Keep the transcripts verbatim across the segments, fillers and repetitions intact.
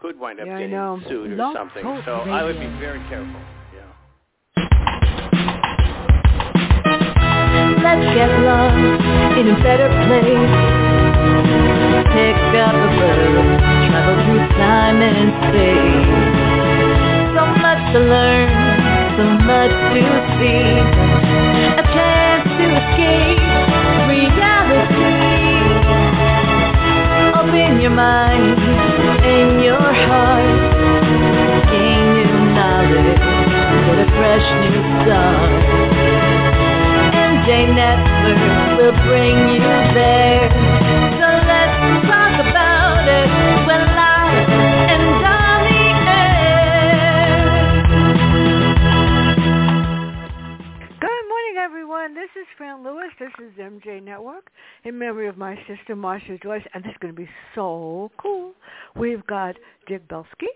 could wind up yeah, getting sued or Love something. So radio. I would be very careful. Yeah. Let's get love in a better place. Pick up a bird, travel through time and space. So much to learn, so much to see. A chance to escape reality. Open your mind and your heart. Gain new knowledge. Get a fresh new start. M J Network will bring you there. So let's talk about it. We're live and on the air. Good morning, everyone. This is Fran Lewis. This is M J Network. In memory of my sister, Marcia Joyce, and it's going to be so cool. We've got Dick Belsky,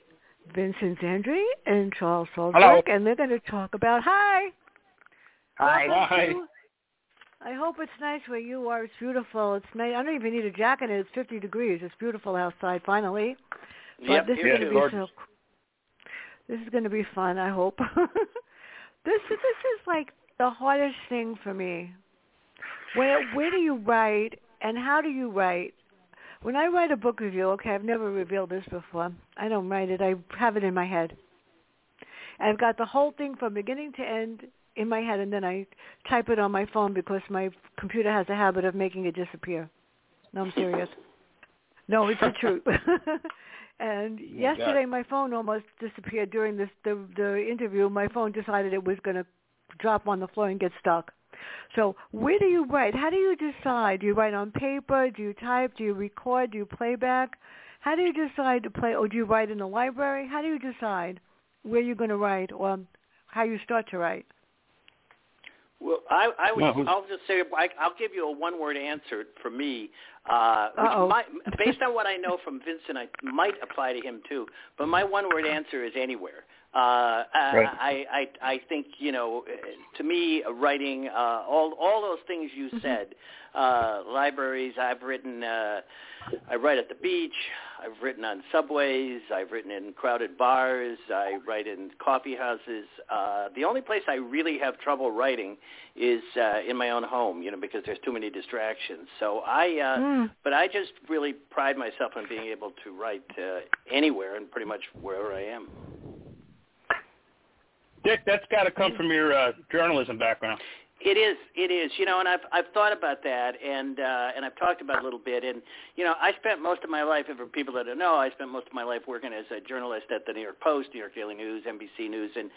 Vincent Zandri, and Charles Salzberg, Hello. and they're going to talk about, hi. Hi. hi. To, I hope it's nice where you are. It's beautiful. It's nice. I don't even need a jacket. It's fifty degrees. It's beautiful outside, finally. But yep, this, is going to be so cool. This is going to be fun, I hope. this, this is like the hardest thing for me. Where, where do you write, and how do you write? When I write a book review, okay, I've never revealed this before. I don't write it. I have it in my head. I've got the whole thing from beginning to end in my head, and then I type it on my phone because my computer has a habit of making it disappear. No, I'm serious. No, it's the truth. And oh, yesterday God. my phone almost disappeared during this, the, the interview. My phone decided it was going to drop on the floor and get stuck. So where do you write? How do you decide? Do you write on paper? Do you type? Do you record? Do you playback? How do you decide to play? Or do you write in the library? How do you decide where you're going to write or how you start to write? Well, I, I would, no. I'll just say I, I'll give you a one-word answer for me, uh, which might, based on what I know from Vincent, I might apply to him too. But my one-word answer is anywhere. Uh, right. I, I, I think, you know, to me, writing, uh, all all those things you said, uh, libraries, I've written, uh, I write at the beach, I've written on subways, I've written in crowded bars, I write in coffee houses. Uh, the only place I really have trouble writing is uh, in my own home, you know, because there's too many distractions. So I, uh, mm. but I just really pride myself on being able to write uh, anywhere and pretty much wherever I am. Dick, that's got to come from your uh, journalism background. It is, it is, you know, and I've I've thought about that, and uh, and I've talked about it a little bit, and you know, I spent most of my life, and for people that don't know, I spent most of my life working as a journalist at the New York Post, New York Daily News, N B C News, and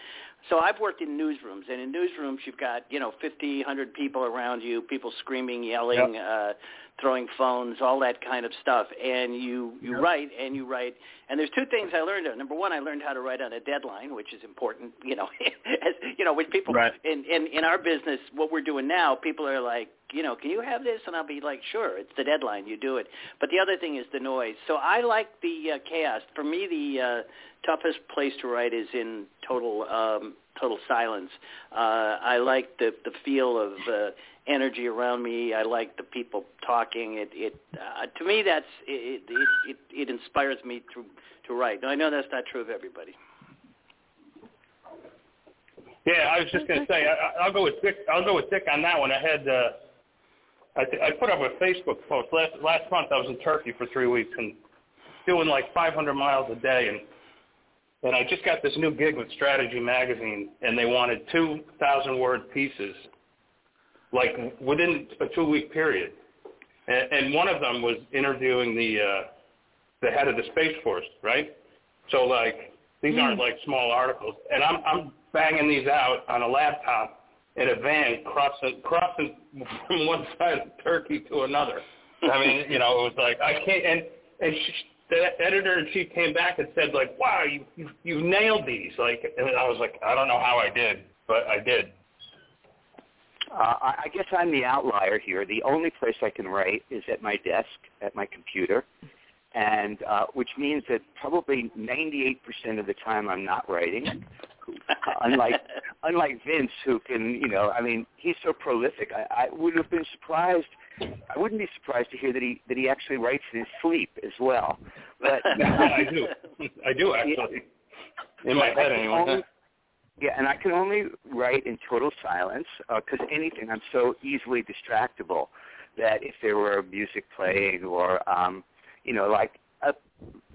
so I've worked in newsrooms, and in newsrooms you've got, you know, fifty, a hundred people around you, people screaming, yelling, yep. uh, throwing phones, all that kind of stuff, and you, you yep. write, and you write, and there's two things I learned. Number one, I learned how to write on a deadline, which is important, you know, as, you know, with people right. in, in, in our business, what we're doing now, people are like, you know, can you have this? And I'll be like, sure, it's the deadline, you do it. But the other thing is the noise. So I like the uh, chaos. For me, the uh, toughest place to write is in total um, total silence. Uh, I like the, the feel of uh, energy around me. I like the people talking. It, it uh, to me, that's it it, it. it inspires me to to write. Now I know that's not true of everybody. Yeah, I was just going to say, I, I'll go with Dick. I'll go with Dick on that one. I had, uh, I, th- I put up a Facebook post last last month. I was in Turkey for three weeks and doing like five hundred miles a day, and and I just got this new gig with Strategy Magazine, and they wanted two thousand word pieces, like within a two week period, and, and one of them was interviewing the uh, the head of the Space Force, right? So like these mm. aren't like small articles, and I'm I'm banging these out on a laptop in a van, crossing, crossing from one side of Turkey to another. I mean, you know, it was like, I can't, and, and she, the editor-in-chief came back and said, like, wow, you, you you nailed these. Like, and I was like, I don't know how I did, but I did. Uh, I guess I'm the outlier here. The only place I can write is at my desk, at my computer, and uh, which means that probably ninety-eight percent of the time I'm not writing. Uh, unlike unlike Vince, who can, you know, I mean, he's so prolific. I, I would have been surprised. I wouldn't be surprised to hear that he that he actually writes in his sleep as well. But I do. I do actually. Yeah, in my head, anyway. Only, yeah, and I can only write in total silence because uh, anything, I'm so easily distractible that if there were music playing or, um, you know, like a,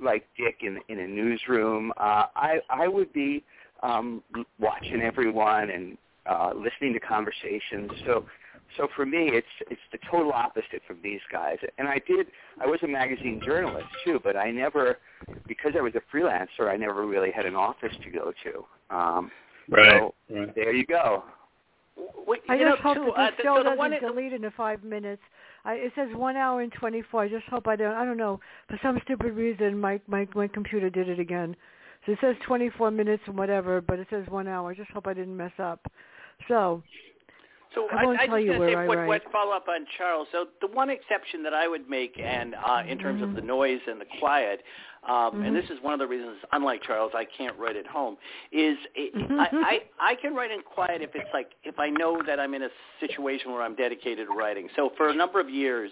like Dick in in a newsroom, uh, I I would be um, watching everyone and uh, listening to conversations. So. So for me, it's it's the total opposite from these guys. And I did, I was a magazine journalist too, but I never, because I was a freelancer, I never really had an office to go to. Um, right. So right. There you go. Wait, you I know, just hope too, that this uh, show so doesn't delete in the five minutes. I, it says one hour and twenty-four. I just hope I don't, I don't know, for some stupid reason, my, my, my computer did it again. So it says twenty-four minutes and whatever, but it says one hour. I just hope I didn't mess up. So... So I, I, I just want to say, what, what follow up on Charles, so the one exception that I would make, and uh, in terms mm-hmm. of the noise and the quiet, um, mm-hmm. and this is one of the reasons, unlike Charles, I can't write at home, is it, mm-hmm. I, I, I can write in quiet if it's like, if I know that I'm in a situation where I'm dedicated to writing. So for a number of years,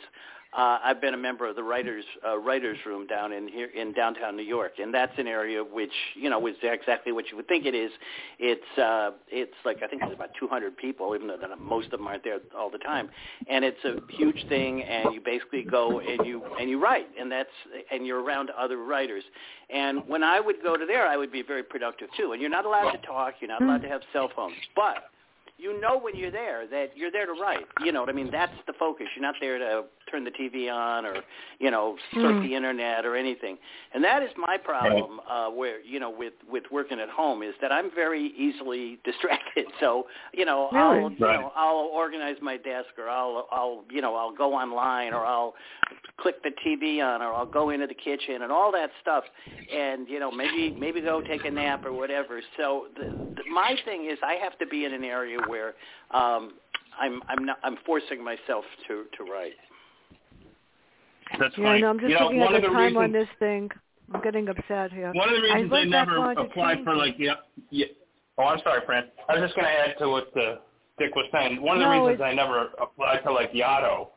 Uh, I've been a member of the writers uh, writers room down in here in downtown New York, and that's an area which you know is exactly what you would think it is. It's uh, it's like I think there's about two hundred people, even though most of them aren't there all the time. And it's a huge thing, and you basically go and you and you write, and that's and you're around other writers. And when I would go to there, I would be very productive too. And you're not allowed to talk, you're not allowed to have cell phones, but you know when you're there that you're there to write. You know what I mean? That's the focus. You're not there to turn the T V on or, you know, surf mm. the internet or anything. And that is my problem uh, where, you know, with, with working at home is that I'm very easily distracted. So, you know, really? I'll, you right. know, I'll organize my desk or I'll, I'll, you know, I'll go online or I'll click the T V on or I'll go into the kitchen and all that stuff. And, you know, maybe, maybe go take a nap or whatever. So the, the, my thing is I have to be in an area where um, I'm I'm not I'm forcing myself to, to write. That's yeah, funny. No, I'm just you looking know, at the, the time reasons, on this thing. I'm getting upset here. One of the reasons I, I never applied for like yeah, yeah. Oh, I'm sorry, Fran. I was just going to add to what uh, Dick was saying. One of the no, reasons I never applied to like Yaddo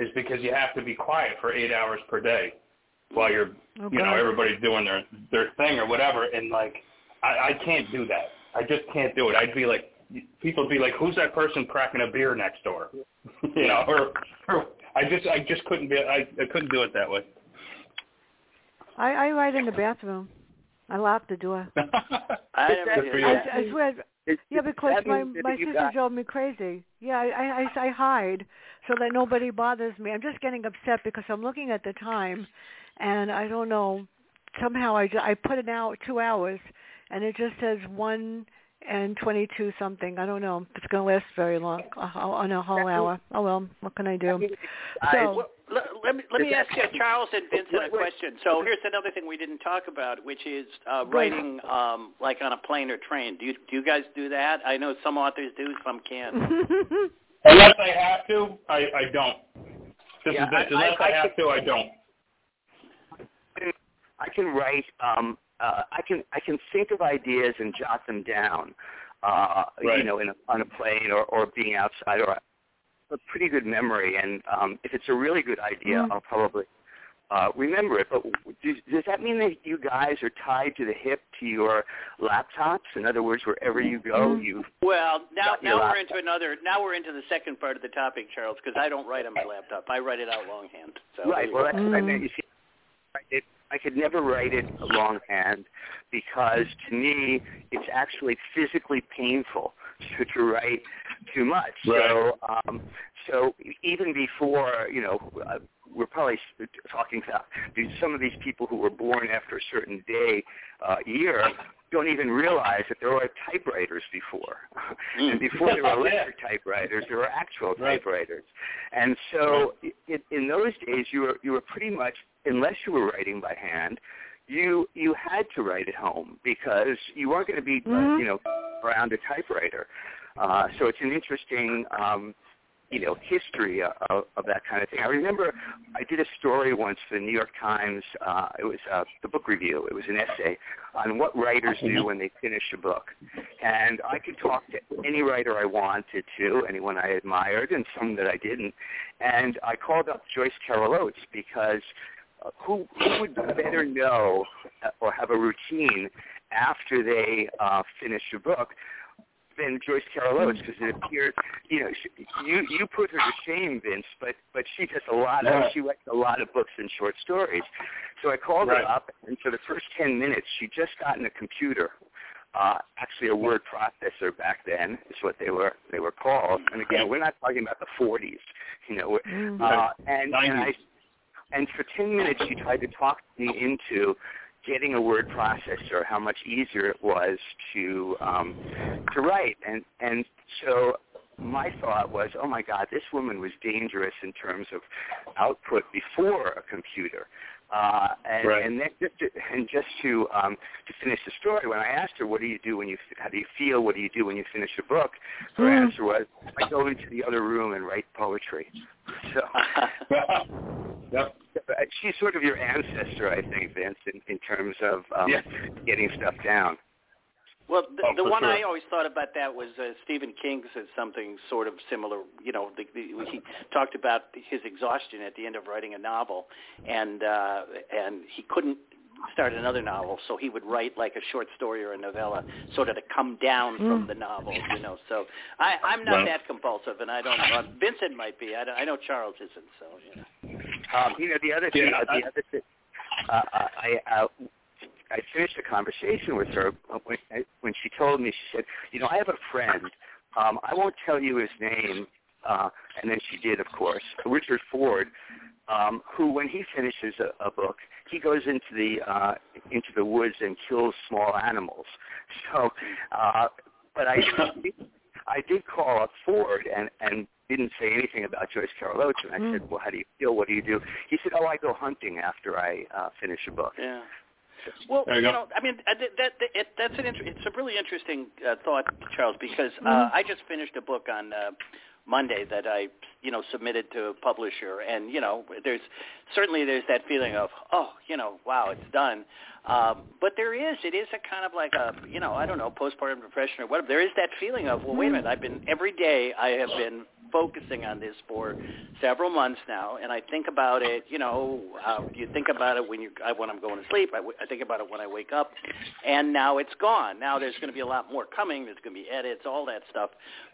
is because you have to be quiet for eight hours per day while you're oh, you God. know everybody's doing their their thing or whatever. And like I, I can't do that. I just can't do it. I'd be like. People would be like, "Who's that person cracking a beer next door?" you know, or, or I just, I just couldn't be, I, I couldn't do it that way. I, I write in the bathroom. I lock the door. I, never I, I swear, it's, yeah, because my my sister drove me crazy. Yeah, I, I I hide so that nobody bothers me. I'm just getting upset because I'm looking at the time, and I don't know. Somehow I I put it out two hours, and it just says one. And twenty-two something. I don't know. It's going to last very long. On a whole hour. Oh well. What can I do? So let, let me let me ask you, Charles and Vincent, a question. So here's another thing we didn't talk about, which is uh, writing um, like on a plane or train. Do you do you guys do that? I know some authors do, some can't. Unless I have to, I, I don't. This yeah, is I, unless I, I have I can, to, I don't. I can write. Um, Uh, I can I can think of ideas and jot them down, uh, right. you know, in a, on a plane or, or being outside. Or a pretty good memory, and um, if it's a really good idea, mm-hmm. I'll probably uh, remember it. But do, does that mean that you guys are tied to the hip to your laptops? In other words, wherever you go, you well now now laptop. we're into another now we're into the second part of the topic, Charles, because I don't write on my laptop. I write it out longhand. So right. Well, that's mm-hmm. what I meant. You see, it, I could never write it longhand because, to me, it's actually physically painful to, to write too much. Right. So, um, so even before, you know, uh, we're probably talking about some of these people who were born after a certain day, uh, year, don't even realize that there were typewriters before. And before there were electric typewriters, there were actual typewriters. And so it, in those days, you were you were pretty much, unless you were writing by hand, you you had to write at home because you weren't going to be, mm-hmm. you know, around a typewriter. Uh, so it's an interesting, um, you know, history of, of that kind of thing. I remember I did a story once for the New York Times. Uh, it was uh, the book review. It was an essay on what writers do when they finish a book. And I could talk to any writer I wanted to, anyone I admired, and some that I didn't. And I called up Joyce Carol Oates because who, who would better know or have a routine after they uh, finish a book than Joyce Carol Oates? Because it appears, you know, she, you you put her to shame, Vince, but, but she does a lot of yeah. she writes a lot of books and short stories. So I called right. her up, and for the first ten minutes, she just got in a computer. Uh, actually, a word processor back then is what they were they were called. And again, we're not talking about the forties, you know. Mm-hmm. Uh, and and, I, and for ten minutes, she tried to talk me into getting a word processor. How much easier it was to um, to write. And and so my thought was, oh my God, this woman was dangerous in terms of output before a computer. Uh, and, right. and, then just to, and just to um, to finish the story, when I asked her, "What do you do when you? How do you feel? What do you do when you finish a book?" Her mm. answer was, "I go into the other room and write poetry." So yep. she's sort of your ancestor, I think, Vince, in, in terms of um, yes. getting stuff down. Well, the, oh, the one sure. I always thought about that was uh, Stephen King said something sort of similar. You know, the, the, he talked about his exhaustion at the end of writing a novel, and uh, and he couldn't start another novel, so he would write like a short story or a novella, sort of to come down mm. from the novel. You know, so I, I'm not well, that compulsive, and I don't. Uh, Vincent might be. I, I know Charles isn't. So you know, um, you know the other thing. Yeah, uh, the other thing. Uh, I. Uh, I finished a conversation with her when, I, when she told me, she said, you know, I have a friend. Um, I won't tell you his name. Uh, and then she did, of course, Richard Ford, um, who when he finishes a, a book, he goes into the uh, into the woods and kills small animals. So, uh, but I I did call up Ford and, and didn't say anything about Joyce Carol Oates. And I mm. said, well, how do you feel? What do you do? He said, oh, I go hunting after I uh, finish a book. Yeah. Well, you, you know, I mean, that, that, that that's an inter- it's a really interesting uh, thought, Charles, because uh, mm-hmm. I just finished a book on uh, Monday that I, you know, submitted to a publisher, and you know, there's certainly there's that feeling of, oh, you know, wow, it's done, um, but there is it is a kind of like a, you know, I don't know, postpartum depression or whatever. There is that feeling of, well, wait a minute, I've been every day I have been focusing on this for several months now, and I think about it, you know, uh, you think about it when you I, when I'm going to sleep, I, w- I think about it when I wake up, and now it's gone. Now there's going to be a lot more coming, there's going to be edits, all that stuff,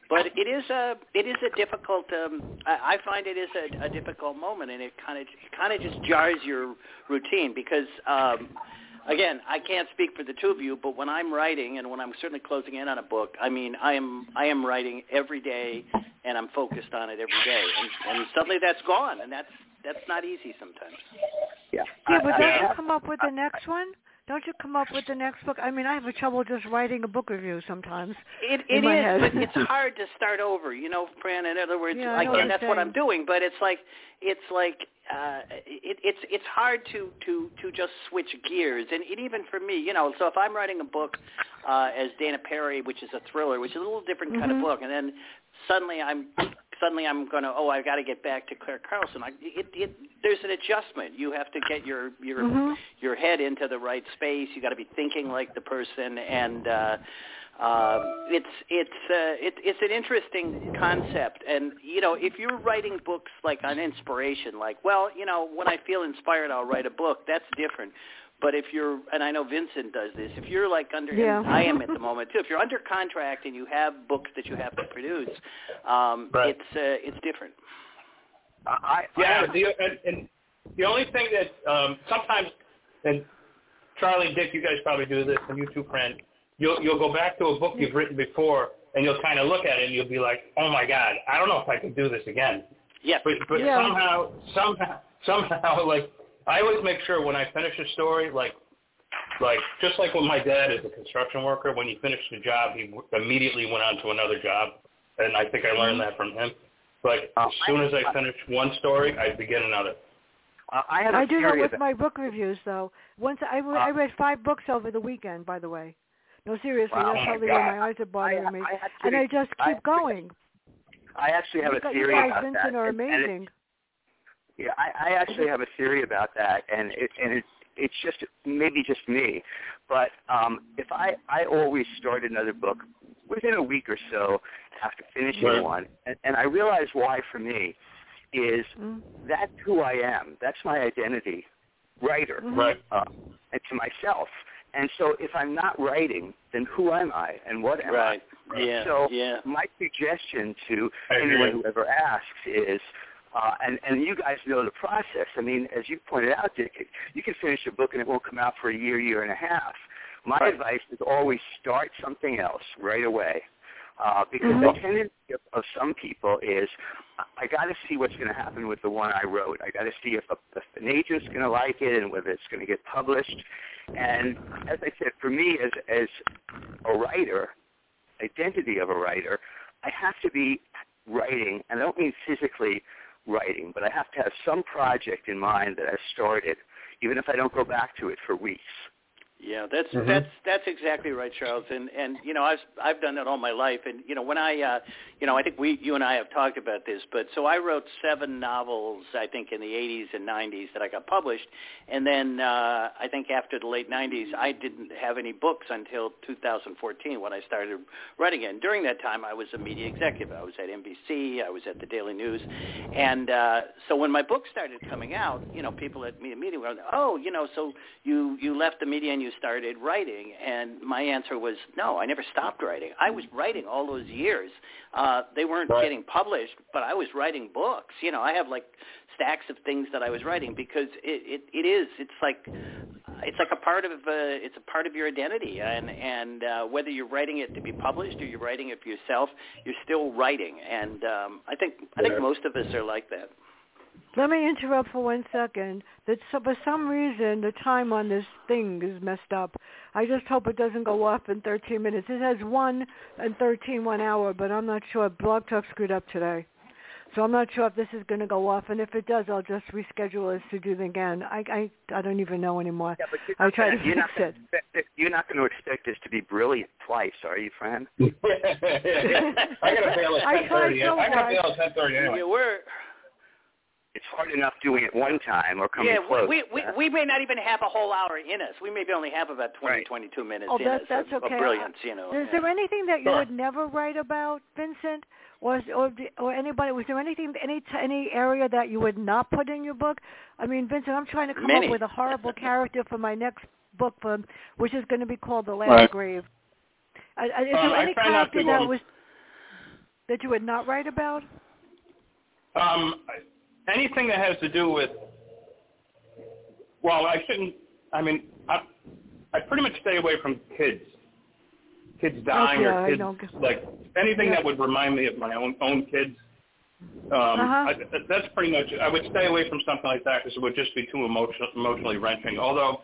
but it is a it is a difficult, um, I, I find it is a, a difficult moment, and it kind of kind of just jars your routine, because um, again, I can't speak for the two of you, but when I'm writing and when I'm certainly closing in on a book, I mean, I am I am writing every day, and I'm focused on it every day, and, and suddenly that's gone, and that's that's not easy sometimes. Yeah. Yeah, but don't you come up with the next one? Don't you come up with the next book? I mean, I have trouble just writing a book review sometimes. It, it is, but it's hard to start over, you know, Fran. In other words, yeah, like, and that's what I'm doing, but it's like it's like. Uh, it, it's it's hard to, to, to just switch gears, and it, even for me, you know, so if I'm writing a book uh, as Dana Perry, which is a thriller, which is a little different kind mm-hmm. of book, and then suddenly I'm suddenly I'm going to, oh, I've got to get back to Claire Carlson. I, it, it, there's an adjustment. You have to get your your, mm-hmm. your head into the right space. You got to be thinking like the person, and uh, uh, it's it's uh, it, it's an interesting concept. And you know, if you're writing books like on inspiration, like, well, you know, when I feel inspired, I'll write a book. That's different. But if you're, and I know Vincent does this, if you're like under, yeah. I am at the moment too, if you're under contract and you have books that you have to produce, um, right. it's uh, it's different. I, yeah, I, the, and, and the only thing that um, sometimes, and Charlie and Dick, you guys probably do this, and you two, Fran, you'll, you'll go back to a book you've written before, and you'll kind of look at it, and you'll be like, oh, my God, I don't know if I could do this again. Yes. But, but yeah. somehow, somehow, somehow, like, I always make sure when I finish a story, like, like just like when my dad is a construction worker, when he finished the job, he w- immediately went on to another job, and I think I learned that from him. Like, as soon as I finish one story, I begin another. Uh, I, have a I do that with that. my book reviews, though. Once I, uh, I read five books over the weekend, by the way. No, seriously, wow, that's probably why my eyes are bothering I, me. I, I and I just keep I, going. I actually have because a theory about Vincent that. You guys, Vincent, are amazing. Yeah, I, I actually have a theory about that, and it, and it, it's just maybe just me, but um, if I, I always start another book within a week or so after finishing right. one, and, and I realize why for me is mm. that's who I am. That's my identity, writer, right. uh, and to myself. And so if I'm not writing, then who am I and what am right. I? Right. Yeah. So yeah. my suggestion to anyone who ever asks is, Uh, and, and you guys know the process. I mean, as you pointed out, Dick, you can finish a book and it won't come out for a year, year and a half. My right. advice is always start something else right away uh, because mm-hmm. the tendency of, of some people is I got to see what's going to happen with the one I wrote. I got to see if, a, if an agent's going to like it and whether it's going to get published. And as I said, for me as, as a writer, identity of a writer, I have to be writing, and I don't mean physically writing, but I have to have some project in mind that I started, even if I don't go back to it for weeks. Yeah, that's mm-hmm. that's that's exactly right, Charles. And and you know, I've I've done that all my life. And you know, when I uh, you know, I think we you and I have talked about this, but so I wrote seven novels, I think, in the eighties and nineties that I got published, and then uh, I think after the late nineties, I didn't have any books until two thousand fourteen when I started writing it. And during that time, I was a media executive. I was at N B C, I was at the Daily News, and uh, so when my books started coming out, you know, people at media media were, oh, you know, so you you left the media and you started writing, and my answer was no, I never stopped writing. I was writing all those years. Uh, they weren't right. getting published, but I was writing books. You know, I have like stacks of things that I was writing because it, it, it is, it's like, it's like a part of, uh, it's a part of your identity, and, and uh, whether you're writing it to be published or you're writing it for yourself, you're still writing, and um, I think, I think yeah. most of us are like that. Let me interrupt for one second. That so, for some reason, the time on this thing is messed up. I just hope it doesn't go off in thirteen minutes. It has one and thirteen, one hour, but I'm not sure. Blog Talk screwed up today. So I'm not sure if this is going to go off, and if it does, I'll just reschedule us to do it again. I, I, I don't even know anymore. Yeah, but I'll try gonna, to fix it. Expect, you're not going to expect us to be brilliant twice, are you, Fran? I got to fail at ten thirty. I got to fail at ten thirty anyway. We're... It's hard enough doing it one time or coming yeah, close. Yeah, we, we we may not even have a whole hour in us. We may only have about twenty, right. twenty-two minutes oh, in that, us that's of, okay. of brilliance, you know. Is yeah. there anything that you sure. would never write about, Vincent, or, or or anybody? Was there anything, any any area that you would not put in your book? I mean, Vincent, I'm trying to come Many. up with a horrible character for my next book, for, which is going to be called The Last right. Grave. Uh, is there um, any character that, was, that you would not write about? Um. I, Anything that has to do with, well, I shouldn't, I mean, I, I pretty much stay away from kids, kids dying okay, or kids, I don't get... like anything yeah. that would remind me of my own own kids. Um, uh-huh. I, that's pretty much it. I would stay away from something like that because it would just be too emotional, emotionally wrenching. Although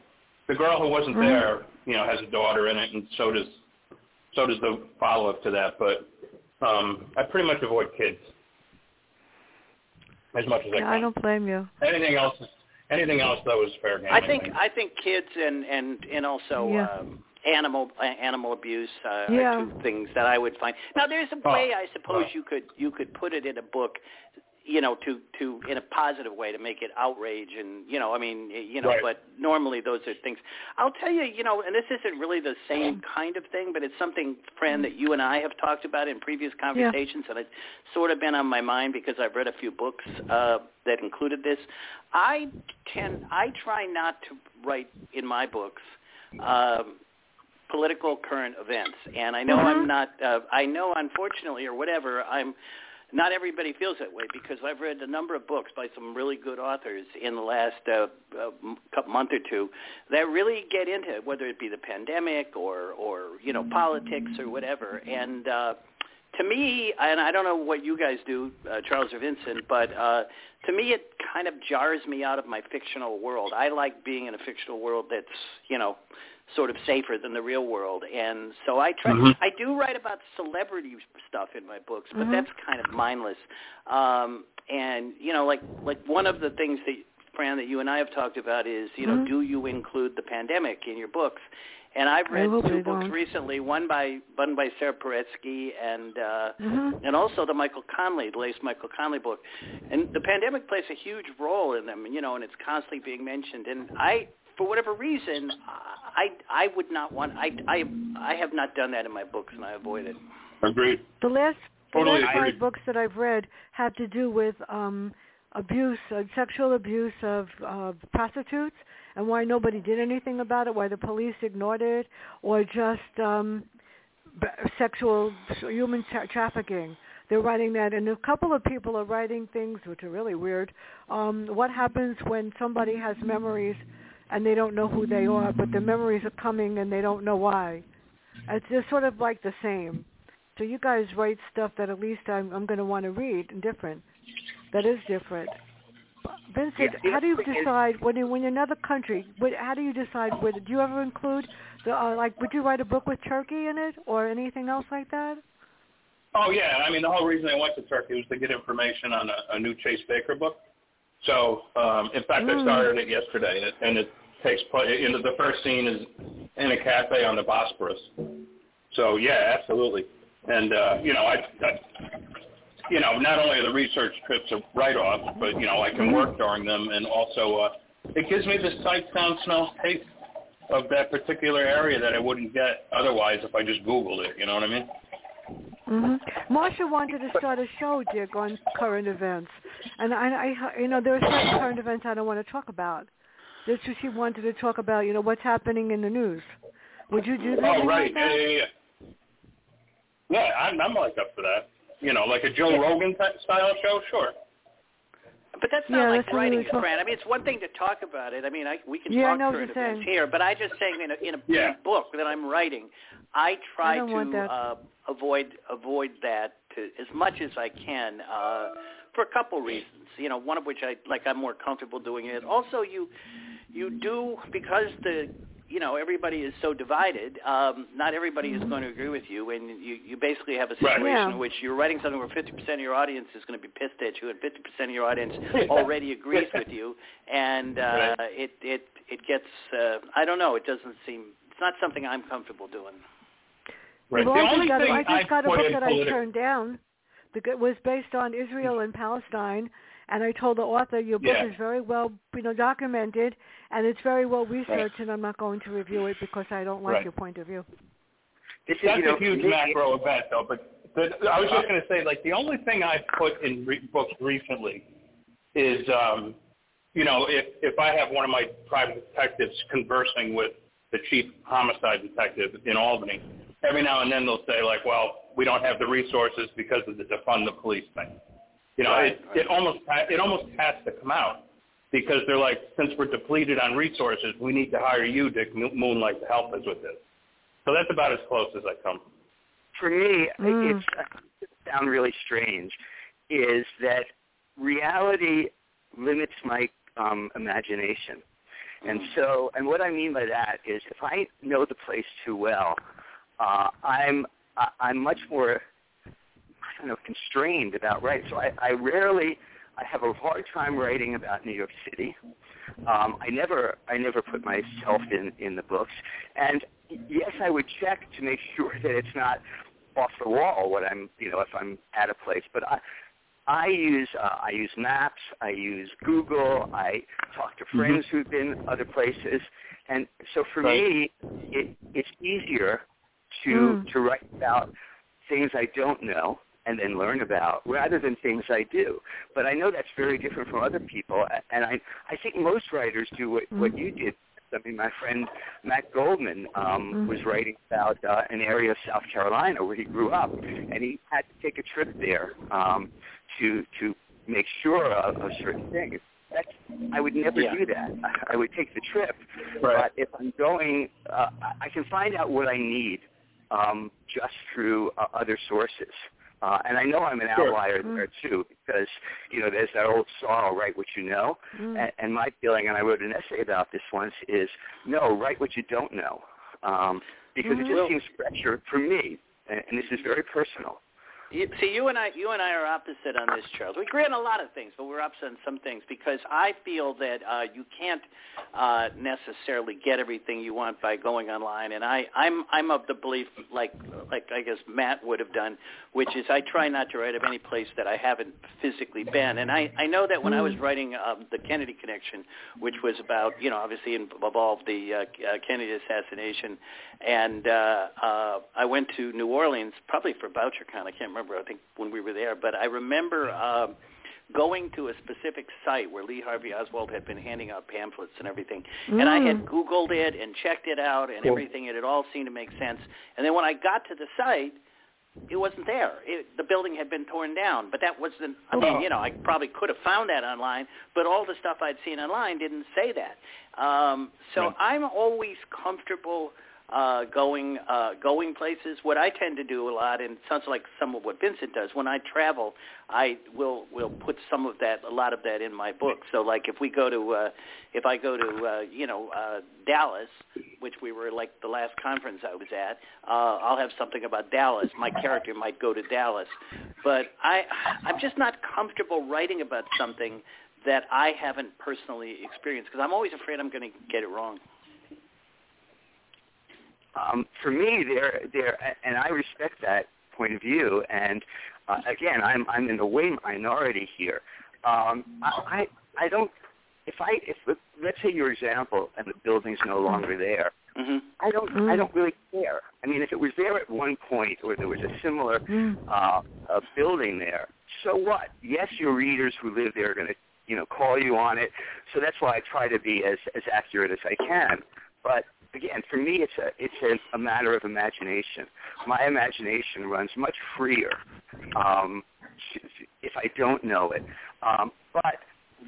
The Girl Who Wasn't mm-hmm. There, you know, has a daughter in it, and so does so does the follow-up to that. But um, I pretty much avoid kids. As much as I, yeah, can. I don't blame you. Anything else? Anything else that was fair game? I think I think kids and and and also yeah. um, animal uh, animal abuse uh, yeah. are two things that I would find. Now there's a way oh. I suppose oh. you could you could put it in a book, you know, to to in a positive way to make it outrage and you know I mean you know right. but normally those are things. I'll tell you you know, and this isn't really the same kind of thing, but it's something, Fran, that you and I have talked about in previous conversations, yeah. and it's sort of been on my mind because I've read a few books uh, that included this. I can I try not to write in my books um, political current events, and I know mm-hmm. I'm not uh, I know unfortunately or whatever I'm. Not everybody feels that way because I've read a number of books by some really good authors in the last uh, uh, month or two that really get into it, whether it be the pandemic or, or you know, politics or whatever. And uh, to me, and I don't know what you guys do, uh, Charles or Vincent, but uh, to me it kind of jars me out of my fictional world. I like being in a fictional world that's, you know, sort of safer than the real world, and so I try. Mm-hmm. I do write about celebrity stuff in my books, but mm-hmm. that's kind of mindless. Um, and you know, like like one of the things that Fran, that you and I have talked about is, you mm-hmm. know, do you include the pandemic in your books? And I've read two books don't. recently, one by one by Sarah Paretsky and uh, mm-hmm. and also the Michael Connelly, the latest Michael Connelly book. And the pandemic plays a huge role in them, you know, and it's constantly being mentioned. And I for whatever reason, I, I would not want. I, I, I have not done that in my books, and I avoid it. Agreed. The last, totally the last five books that I've read had to do with um, abuse, uh, sexual abuse of uh, prostitutes, and why nobody did anything about it, why the police ignored it, or just um, sexual human tra- trafficking. They're writing that, and a couple of people are writing things which are really weird. Um, what happens when somebody has memories and they don't know who they are, but the memories are coming and they don't know why? It's just sort of like the same. So you guys write stuff that at least I'm, I'm going to want to read and different. That is different. Vincent, yeah. How do you decide when you, when you're in another country? What, how do you decide? Whether, do you ever include the uh, like? Would you write a book with Turkey in it or anything else like that? Oh, yeah. I mean, the whole reason I went to Turkey was to get information on a, a new Chase Baker book. So, um, in fact, mm. I started it yesterday, and it, and it takes place, you know, the first scene is in a cafe on the Bosporus. So, yeah, absolutely. And, uh, you know, I, I, you know, not only are the research trips a write-off, but, you know, I can work during them, and also uh, it gives me the sight, sound, smell, taste of that particular area that I wouldn't get otherwise if I just Googled it, you know what I mean? Mm-hmm. Marcia wanted to start a show, Dick, on current events, and I, I, you know, there are certain current events I don't want to talk about. This was she wanted to talk about, you know, what's happening in the news. Would you do that? Oh, right, like that? yeah, yeah, yeah. Yeah, I'm, I'm like up for that. You know, like a Joe yeah. Rogan style show, sure. But that's not yeah, like that's writing it, Fran. I mean, it's one thing to talk about it. I mean, I, we can yeah, talk current events here, but I just saying in a, in a yeah. book that I'm writing, I try I to uh, avoid avoid that to, as much as I can uh, for a couple reasons. You know, one of which I like I'm more comfortable doing it. Also, you you do because the you know everybody is so divided. Um, not everybody is going to agree with you, and you, you basically have a situation right. yeah. in which you're writing something where fifty percent of your audience is going to be pissed at you, and fifty percent of your audience already agrees with you, and uh, right. it it it gets uh, I don't know. It doesn't seem it's not something I'm comfortable doing. Right. Well, I just got, I just I got a book that I turned down. It was based on Israel and Palestine. And I told the author, your book yeah. is very well, you know, documented, and it's very well researched, right. and I'm not going to review it because I don't like right. your point of view. This That's is, you know, a huge it, macro event, though. But the, I was just going to say, like, the only thing I've put in re- books recently is, um, you know, if, if I have one of my private detectives conversing with the chief homicide detective in Albany, every now and then they'll say, like, well, we don't have the resources because of the defund the police thing. You know, right, it, right. it almost it almost has to come out because they're like, since we're depleted on resources, we need to hire you, Dick Moonlight, to help us with this. So that's about as close as I come. For me, mm. it's, it sounds really strange, is that reality limits my um, imagination. And so, and what I mean by that is if I know the place too well, uh, I'm I'm much more... I don't know, constrained about writing. So I, I rarely, I have a hard time writing about New York City. Um, I never, I never put myself in, in the books. And yes, I would check to make sure that it's not off the wall what I'm, you know, if I'm at a place. But I, I use, uh, I use maps. I use Google. I talk to friends mm-hmm. who've been other places. And so for right. me, it, it's easier to mm. to write about things I don't know and then learn about, rather than things I do. But I know that's very different from other people, and I I think most writers do what, mm-hmm. what you did. I mean, my friend Matt Goldman um, mm-hmm. was writing about uh, an area of South Carolina where he grew up, and he had to take a trip there um, to to make sure of, of certain things. That's, I would never yeah. do that. I would take the trip, right. but if I'm going, uh, I can find out what I need um, just through uh, other sources. Uh, and I know I'm an sure. outlier there, too, because, you know, there's that old song, write what you know. Mm. And, and my feeling, and I wrote an essay about this once, is, no, write what you don't know. Um, because mm-hmm. it just seems pressure for me, and, and this is very personal, You, see, you and I, you and I are opposite on this, Charles. We agree on a lot of things, but we're opposite on some things because I feel that uh, you can't uh, necessarily get everything you want by going online. And I, I'm, I'm of the belief, like, like I guess Matt would have done, which is I try not to write of any place that I haven't physically been. And I, I know that when I was writing um, The Kennedy Connection, which was about, you know, obviously involved the uh, uh, Kennedy assassination, and uh, uh, I went to New Orleans probably for Bouchercon. I can't remember, I think, when we were there, but I remember um, going to a specific site where Lee Harvey Oswald had been handing out pamphlets and everything, mm. and I had Googled it and checked it out and cool. everything, and it all seemed to make sense. And then when I got to the site, it wasn't there. It, the building had been torn down, but that wasn't, I mean, you know, I probably could have found that online, but all the stuff I'd seen online didn't say that. Um, so right. I'm always comfortable Uh, going uh, going places. What I tend to do a lot, and it sounds like some of what Vincent does, when I travel, I will will put some of that, a lot of that in my book. So like if we go to, uh, if I go to, uh, you know, uh, Dallas, which we were like the last conference I was at, uh, I'll have something about Dallas. My character might go to Dallas. But I, I'm just not comfortable writing about something that I haven't personally experienced because I'm always afraid I'm going to get it wrong. Um, for me, there, there, and I respect that point of view. And uh, again, I'm I'm in the way minority here. Um, I, I I don't. If I if let's say your example, and the building's no longer there, mm-hmm. I don't mm-hmm. I don't really care. I mean, if it was there at one point, or there was a similar mm-hmm. uh, a building there, so what? Yes, your readers who live there are going to you know call you on it. So that's why I try to be as as accurate as I can, but. Again, for me, it's a it's a, a matter of imagination. My imagination runs much freer um, if I don't know it. Um, but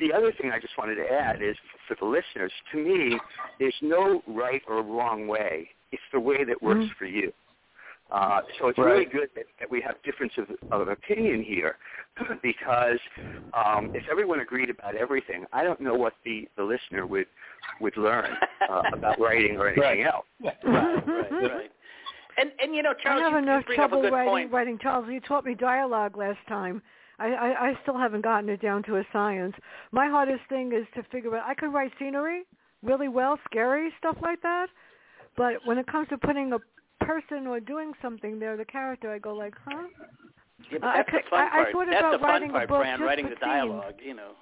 the other thing I just wanted to add is, for the listeners, to me, there's no right or wrong way. It's the way that works mm-hmm. for you. Uh, so it's right. really good that, that we have difference of, of opinion here, because um, if everyone agreed about everything, I don't know what the, the listener would would learn uh, about writing or anything right. else. Yeah. Right, right, right. And and you know, Charles, I have you enough bring trouble up a good writing, point. writing. Charles, you taught me dialogue last time. I, I, I still haven't gotten it down to a science. My hardest thing is to figure out. I could write scenery really well, scary stuff like that, but when it comes to putting a person or doing something there, the character, I go like, huh? Yeah, that's uh, I, the fun I, part. I thought that's about the fun writing part, a book, Fran, writing the dialogue, you know.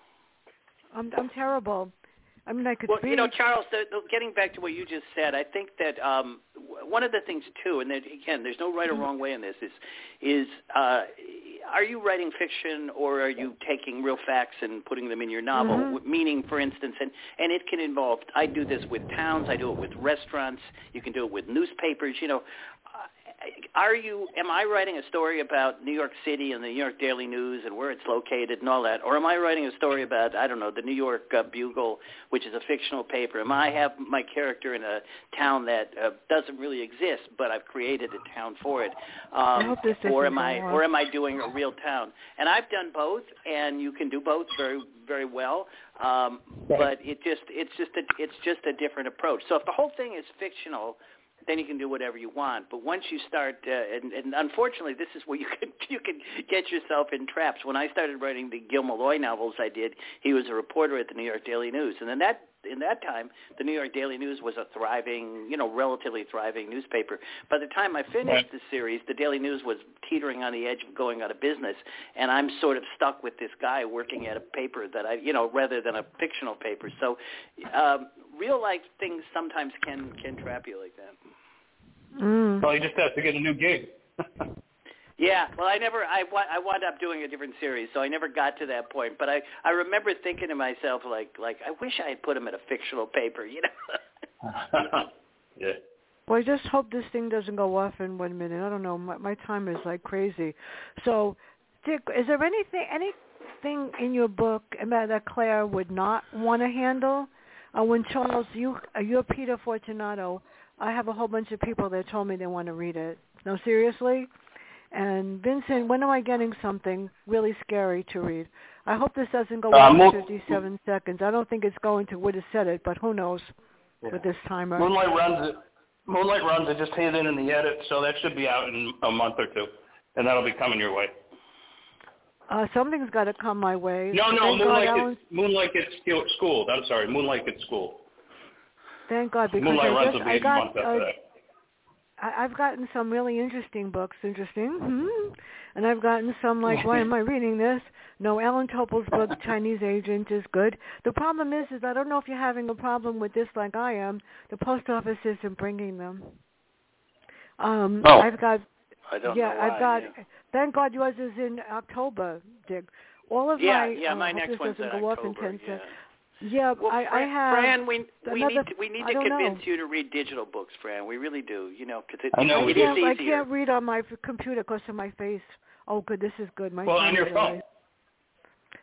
I'm, I'm terrible. I mean, I could well, be. You know, Charles, the, the, getting back to what you just said, I think that um, one of the things, too, and that, again, there's no right or wrong way in this, is, is uh, are you writing fiction or are you taking real facts and putting them in your novel? Mm-hmm. Meaning, for instance, and, and it can involve, I do this with towns, I do it with restaurants, you can do it with newspapers, you know. Are you? Am I writing a story about New York City and the New York Daily News and where it's located and all that, or am I writing a story about, I don't know, the New York uh, Bugle, which is a fictional paper? Am I have my character in a town that uh, doesn't really exist, but I've created a town for it, um, or am I, or am I doing a real town? And I've done both, and you can do both very, very well. Um, but it just, it's just, a, it's just a different approach. So if the whole thing is fictional, then you can do whatever you want. But once you start, uh, and, and unfortunately, this is where you can you can get yourself in traps. When I started writing the Gil Malloy novels I did, he was a reporter at the New York Daily News. And then that in that time, the New York Daily News was a thriving, you know, relatively thriving newspaper. By the time I finished the series, the Daily News was teetering on the edge of going out of business. And I'm sort of stuck with this guy working at a paper that I, you know, rather than a fictional paper. So um, real life things sometimes can, can trap you like that. Mm. Well, you just have to get a new gig. Yeah. Well, I never. I I wound up doing a different series, so I never got to that point. But I, I remember thinking to myself, like like I wish I had put him in a fictional paper, you know. Yeah. Well, I just hope this thing doesn't go off in one minute. I don't know. My, my time is like crazy. So, Dick, is there anything anything in your book that Claire would not want to handle? Uh, when Charles, you uh, you're Peter Fortunato. I have a whole bunch of people that told me they want to read it. No, seriously? And Vincent, when am I getting something really scary to read? I hope this doesn't go uh, over fifty-seven seconds. I don't think it's going to. Would have said it, but who knows yeah. with this timer. Moonlight runs it. Moonlight runs it. Just hit it in the edit, so that should be out in a month or two. and that'll be coming your way. Uh, something's got to come my way. No, no, Moonlight at, Moonlight at School. I'm sorry, Moonlight at School. Thank God, because Moonlight I, runs I got, months after uh, that. I've gotten some really interesting books, interesting, mm-hmm. and I've gotten some like, why am I reading this? No, Alan Topol's book, Chinese Agent, is good. The problem is, is I don't know if you're having a problem with this like I am. The post office isn't bringing them. Um, oh. I've got... I don't yeah, know why, I've got. Yeah. Thank God yours is in October, Dick. All of yeah, my yeah, um, my next one's in October. Yeah, yeah well, I, Fran, I have. Fran, we we another, need to, we need to convince know. you to read digital books, Fran. We really do. You know, because it, I know. it is easier. I can't read on my computer because of my face. Oh, good, this is good. My well, on your phone. I,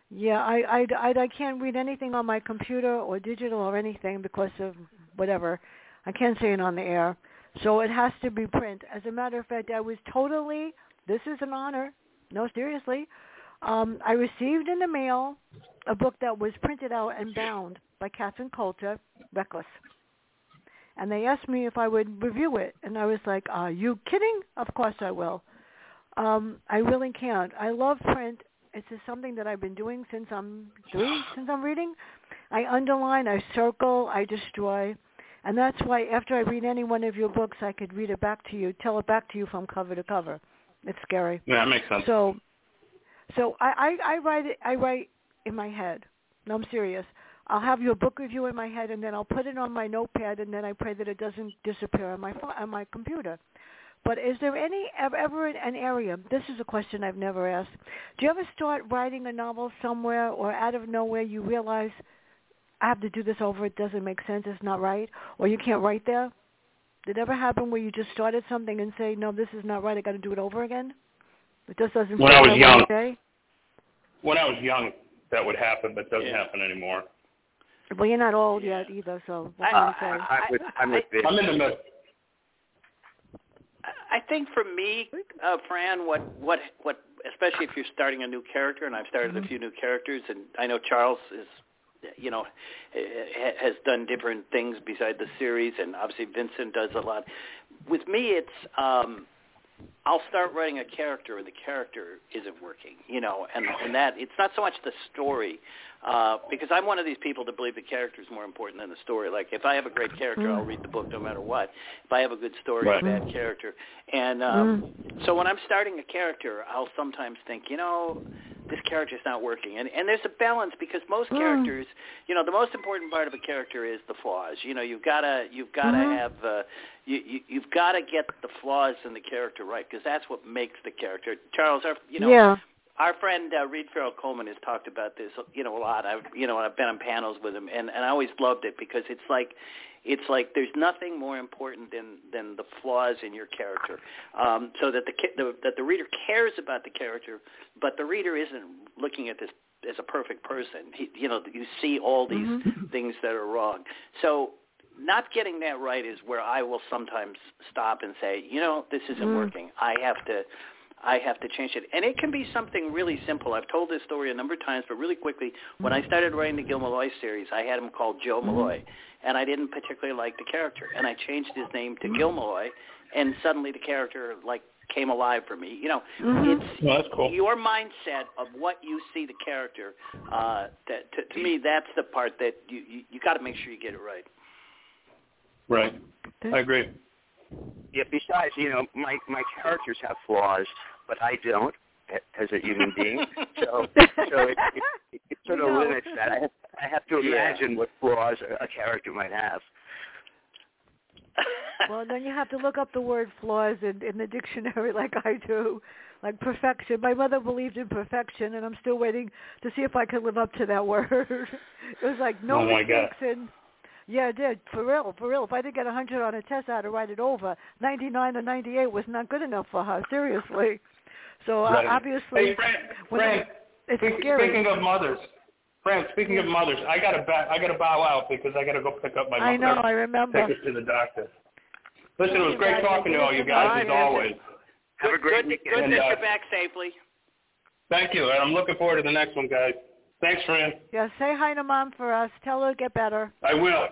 yeah, I, I, I I can't read anything on my computer or digital or anything because of whatever. I can't say it on the air. So it has to be print. As a matter of fact, I was totally, this is an honor, no, seriously, um, I received in the mail a book that was printed out and bound by Catherine Coulter, Reckless. And they asked me if I would review it. And I was like, are you kidding? Of course I will. Um, I really can't. I love print. It's just something that I've been doing since I'm doing, since I'm reading. I underline, I circle, I destroy. And that's why after I read any one of your books, I could read it back to you, tell it back to you from cover to cover. It's scary. Yeah, that makes sense. So, so I, I, I write it, I write in my head. No, I'm serious. I'll have your book review in my head, and then I'll put it on my notepad, and then I pray that it doesn't disappear on my phone, on my computer. But is there any ever an area? This is a question I've never asked. Do you ever start writing a novel somewhere, or out of nowhere you realize? I have to do this over, it doesn't make sense, it's not right, or you can't write there? Did it ever happen where you just started something and say, no, this is not right, I got to do it over again? It just doesn't when I was young, day? When I was young, that would happen, but doesn't yeah. happen anymore. Well, you're not old yet either, so what I, can I say? I, I, I'm, with, I'm, with I, I'm in the middle. I think for me, uh, Fran, what, what, what, especially if you're starting a new character, and I've started mm-hmm. a few new characters, and I know Charles is... you know, has done different things beside the series, and obviously Vincent does a lot. With me, it's um, I'll start writing a character, and the character isn't working, you know, and, and that it's not so much the story, uh, because I'm one of these people that believe the character is more important than the story. Like, if I have a great character, I'll read the book no matter what. If I have a good story, right. a bad character. And um, so when I'm starting a character, I'll sometimes think, you know, this character's not working. And, and there's a balance, because most mm. characters, you know, the most important part of a character is the flaws. You know, you've got to you've got to mm-hmm. have uh, you, you you've got to get the flaws in the character right, because that's what makes the character. Charles, our, you know, yeah. our friend uh, Reid Farrell Coleman has talked about this, you know, a lot. I've you know, I've been on panels with him, and, and I always loved it, because it's like it's like there's nothing more important than, than the flaws in your character, um, so that the, the that the reader cares about the character, but the reader isn't looking at this as a perfect person. He, you know, you see all these mm-hmm. things that are wrong. So not getting that right is where I will sometimes stop and say, you know, this isn't mm. working. I have to. I have to change it. And it can be something really simple. I've told this story a number of times, but really quickly, when I started writing the Gil Malloy series, I had him called Joe Malloy, and I didn't particularly like the character. And I changed his name to Gil Malloy, and suddenly the character, like, came alive for me. You know, it's well, that's cool. Your mindset of what you see the character, uh, that, to, to me, that's the part that you you, you got to make sure you get it right. Right. I agree. Yeah, besides, you know, my, my characters have flaws, but I don't, as a human being. So, so it, it, it sort of no. limits that. I have, I have to imagine yeah. what flaws a, a character might have. Well, then you have to look up the word flaws in, in the dictionary, like I do, like perfection. My mother believed in perfection, and I'm still waiting to see if I can live up to that word. It was like no oh mistakes and. Yeah, it did. For real, for real. If I didn't get one hundred on a test, I had to write it over. ninety-nine or ninety-eight was not good enough for her, seriously. So right. uh, obviously, hey, Fran, when Fran, I, it's speak, scary. Speaking of mothers, Fran, speaking of mothers, I got to I got to bow out because I got to go pick up my mother. I know, I remember. Take her to the doctor. Listen, it was great talking to all you guys, as always. Have a great weekend. Good that you're back safely. Thank you, and I'm looking forward to the next one, guys. Thanks, Fran. Yeah, say hi to Mom for us. Tell her to get better. I will.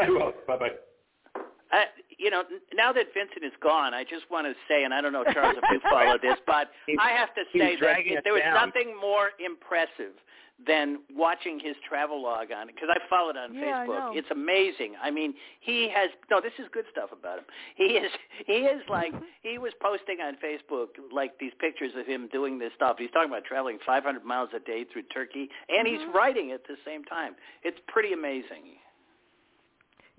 I will. Bye-bye. Uh, you know, now that Vincent is gone, I just want to say, and I don't know, Charles, if you follow this, but he, I have to say that there was down. nothing more impressive than watching his travelogue on it, because I follow it on yeah, Facebook. It's amazing. I mean, he has – no, this is good stuff about him. He is he is like – he was posting on Facebook, like, these pictures of him doing this stuff. He's talking about traveling five hundred miles a day through Turkey, and mm-hmm. he's writing at the same time. It's pretty amazing.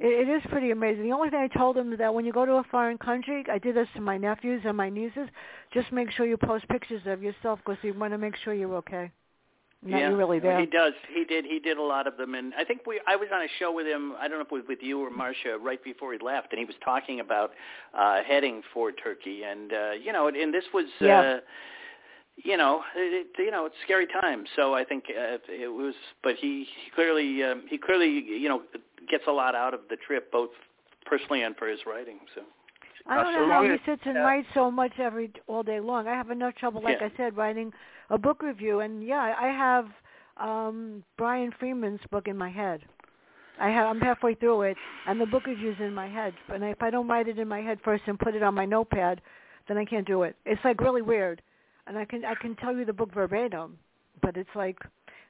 It is pretty amazing. The only thing I told him is that when you go to a foreign country, I did this to my nephews and my nieces, just make sure you post pictures of yourself, because you want to make sure you're okay. Not yeah, really there. He does. He did. He did a lot of them, and I think we. I was on a show with him. I don't know if it was with you or Marcia right before he left, and he was talking about uh, heading for Turkey, and uh, you know, and this was, yeah. uh, you know, it, you know, it's a scary time. So I think uh, it was, but he, he clearly, um, he clearly, you know, gets a lot out of the trip, both personally and for his writing. So. I don't know how he sits and writes so much every all day long. I have enough trouble, like yeah. I said, writing a book review. And, yeah, I have um, Brian Freeman's book in my head. I have, I'm halfway through it, and the book review's in my head. And if I don't write it in my head first and put it on my notepad, then I can't do it. It's, like, really weird. And I can I can tell you the book verbatim, but it's like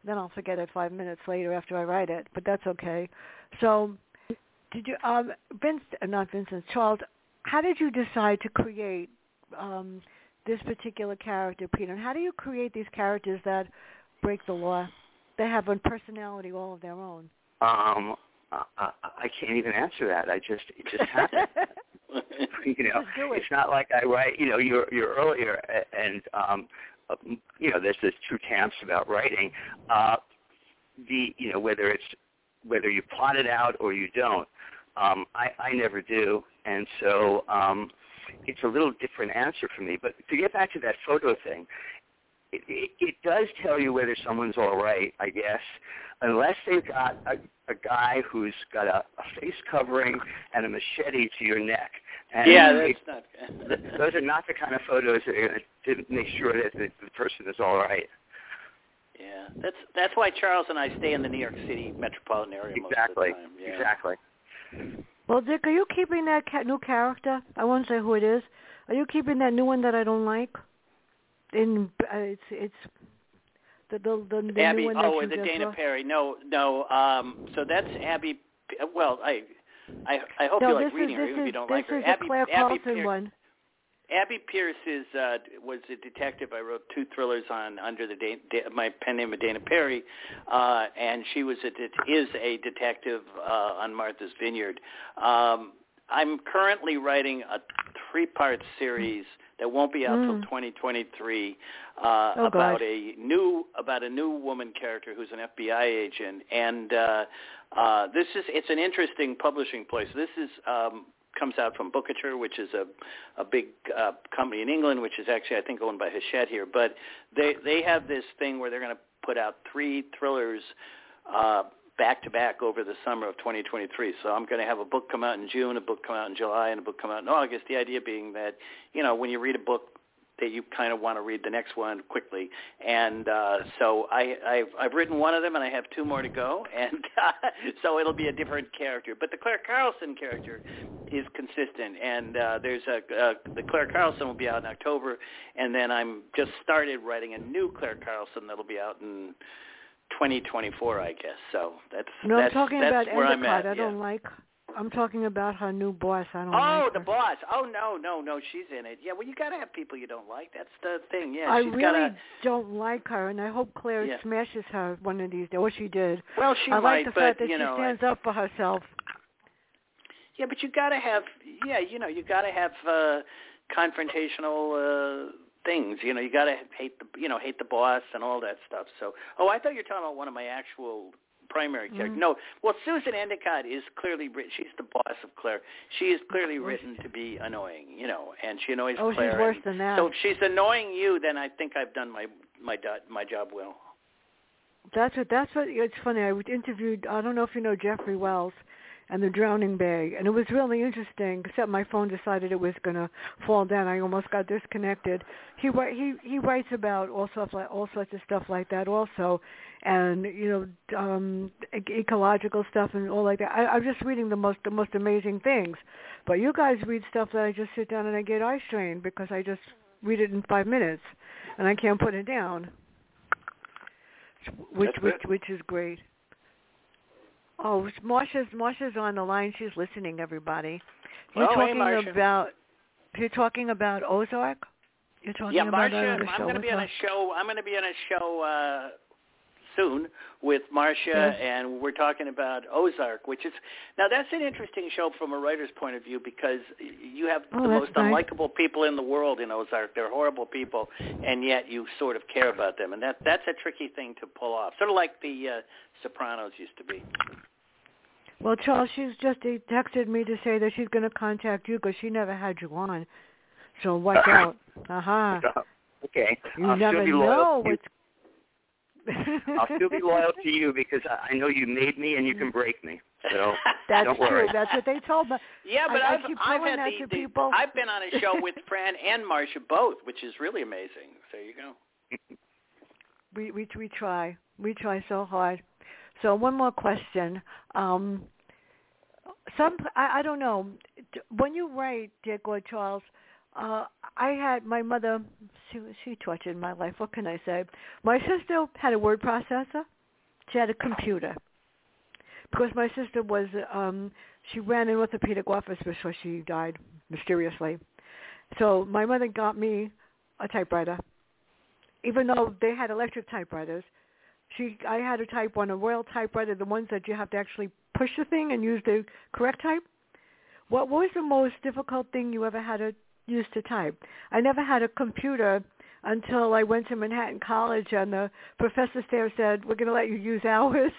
then I'll forget it five minutes later after I write it. But that's okay. So did you um, – Vince, not Vincent, Charles – how did you decide to create um, this particular character, Peter? And how do you create these characters that break the law? They have a personality all of their own. Um, I, I can't even answer that. I just it just happened. you know, just do it. It's not like I write. You know, you're you're earlier, and um, you know, there's this two camps about writing. Uh, the you know whether it's whether you plot it out or you don't. Um, I, I never do, and so um, it's a little different answer for me. But to get back to that photo thing, it, it, it does tell you whether someone's all right, I guess, unless they've got a, a guy who's got a, a face covering and a machete to your neck. And yeah, that's it, not good. Those are not the kind of photos that are going to make sure that the, the person is all right. Yeah, that's that's why Charles and I stay in the New York City metropolitan area exactly. most of the time. Yeah. Exactly. Well, Dick, are you keeping that ca- new character? I won't say who it is. Are you keeping that new one that I don't like? In uh, it's it's the the the, the Abby, new one that oh, you the just Dana saw? Perry. No, no. Um, so that's Abby. Well, I I, I hope no, you like reading is, her, even is, if you don't like her. This is the Claire Carlson one. Abby Pierce is uh, was a detective. I wrote two thrillers on under the da- da- my pen name of Dana Perry, uh, and she was a de- is a detective uh, on Martha's Vineyard. Um, I'm currently writing a three-part series that won't be out mm. till twenty twenty-three uh, oh, about gosh. a new about a new woman character who's an F B I agent, and uh, uh, this is it's an interesting publishing place. This is. Um, comes out from Bouchercon, which is a, a big uh, company in England, which is actually, I think, owned by Hachette here. But they, they have this thing where they're going to put out three thrillers uh, back-to-back over the summer of twenty twenty-three. So I'm going to have a book come out in June, a book come out in July, and a book come out in August. The idea being that, you know, when you read a book, that you kind of want to read the next one quickly, and uh, so I, I've, I've written one of them, and I have two more to go, and uh, so it'll be a different character. But the Claire Carlson character is consistent, and uh, there's a uh, the Claire Carlson will be out in October, and then I'm just started writing a new Claire Carlson that'll be out in twenty twenty-four, I guess. So that's no, that's, I'm talking that's about where I'm at. I don't yeah. like. I'm talking about her new boss. I don't. Oh, like the boss. Oh no, no, no. She's in it. Yeah. Well, you gotta have people you don't like. That's the thing. Yeah. I she's really gotta... don't like her, and I hope Claire yeah. smashes her one of these days. Well, she did. Well, she I might, like the but, fact that you know, she stands I... up for herself. Yeah, but you gotta have. Yeah, you know, you gotta have uh, confrontational. Uh, things, you know, you gotta hate the, you know, hate the boss and all that stuff. So, oh, I thought you were talking about one of my actual primary characters. Mm-hmm. No, well, Susan Endicott is clearly she's the boss of Claire. She is clearly written to be annoying, you know, and she annoys oh, Claire. Oh, she's worse and, than that. So if she's annoying you, then I think I've done my my my job well. That's what that's what it's funny. I interviewed. I don't know if you know Jeffrey Wells. and the drowning bag. And it was really interesting, except my phone decided it was going to fall down. I almost got disconnected. He he he writes about all sorts like all sorts of stuff like that also, and you know um, ecological stuff and all like that. I, I'm just reading the most the most amazing things, but you guys read stuff that I just sit down and I get eye strain because I just read it in five minutes, and I can't put it down. Which which which is great. Oh, Marcia's Marcia's on the line. She's listening, everybody. You're oh, talking hey, about you're talking about Ozark. You're talking yeah, about Marcia. I'm going to be on a show. I'm going to be on a show uh, soon with Marcia, yes. And we're talking about Ozark, which is now that's an interesting show from a writer's point of view because you have oh, the most nice. unlikable people in the world in Ozark. They're horrible people, and yet you sort of care about them, and that that's a tricky thing to pull off. Sort of like the uh, Sopranos used to be. Well, Charles, she's just texted me to say that she's going to contact you because she never had you on. So watch out. Uh-huh. Okay. You I'll never still be know what's... I'll still be loyal to you because I know you made me and you can break me. So That's don't worry. true. That's what they told me. Yeah, but I, I've, I keep I've had that the, to the, people. I've been on a show with Fran and Marcia both, which is really amazing. There you go. we, we, we try. We try so hard. So one more question. Um, some I, I don't know. When you write, Dick or Charles, uh, I had my mother, she, she tortured my life. What can I say? My sister had a word processor. She had a computer. Because my sister was, um, she ran an orthopedic office before she died mysteriously. So my mother got me a typewriter. Even though they had electric typewriters, She, I had a type one, a Royal typewriter, the ones that you have to actually push the thing and use the correct type. What was the most difficult thing you ever had to use to type? I never had a computer until I went to Manhattan College, and the professors there said, we're going to let you use ours.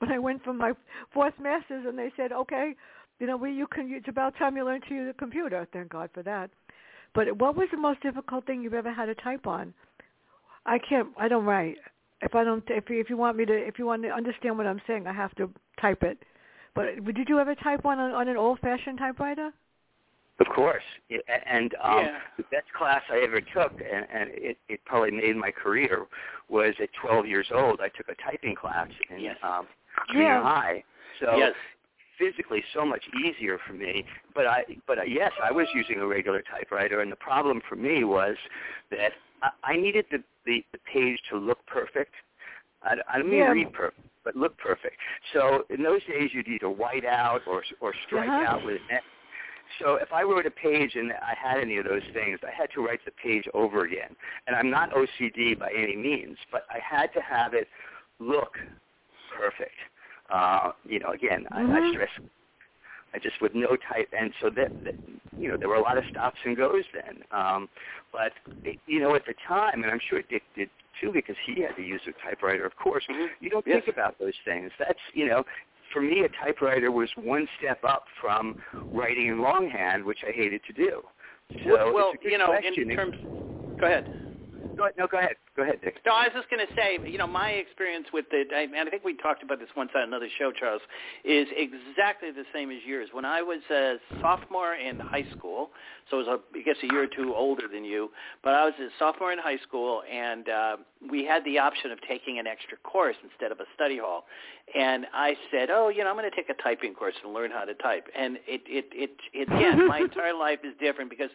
When I went for my fourth master's, and they said, okay, you know, we, you can. It's about time you learn to use a computer. Thank God for that. But what was the most difficult thing you've ever had to type on? I can't, I don't write. If I don't, if you, if you want me to, if you want to understand what I'm saying, I have to type it. But did you ever type one on, on an old-fashioned typewriter? Of course, and um, yeah. the best class I ever took, and, and it, it probably made my career, was at twelve years old. I took a typing class in yes. um, junior yeah. high. So yes. physically, so much easier for me. But I, but I, yes, I was using a regular typewriter, and the problem for me was that I needed the, the, the page to look perfect. I, I don't mean yeah. read perfect, but look perfect. So in those days, you'd either white out or or strike uh-huh. out with an X. So if I wrote a page and I had any of those things, I had to write the page over again. And I'm not O C D by any means, but I had to have it look perfect. Uh, you know, again, mm-hmm. I, I stress I just with no type, and so that, that you know there were a lot of stops and goes then. Um, but you know at the time, and I'm sure Dick did too because he had to use a typewriter. Of course, mm-hmm. you don't yes. think about those things. That's you know for me a typewriter was one step up from writing in longhand, which I hated to do. So well, it's a good you know, question. in terms, go ahead. No, go ahead. Go ahead, Dick. No, I was just going to say, you know, my experience with it, and I think we talked about this once on another show, Charles, is exactly the same as yours. When I was a sophomore in high school, so I was, a, I guess, a year or two older than you, but I was a sophomore in high school, and uh, we had the option of taking an extra course instead of a study hall. And I said, oh, you know, I'm going to take a typing course and learn how to type. And it, it, it, it yeah, my entire life is different because,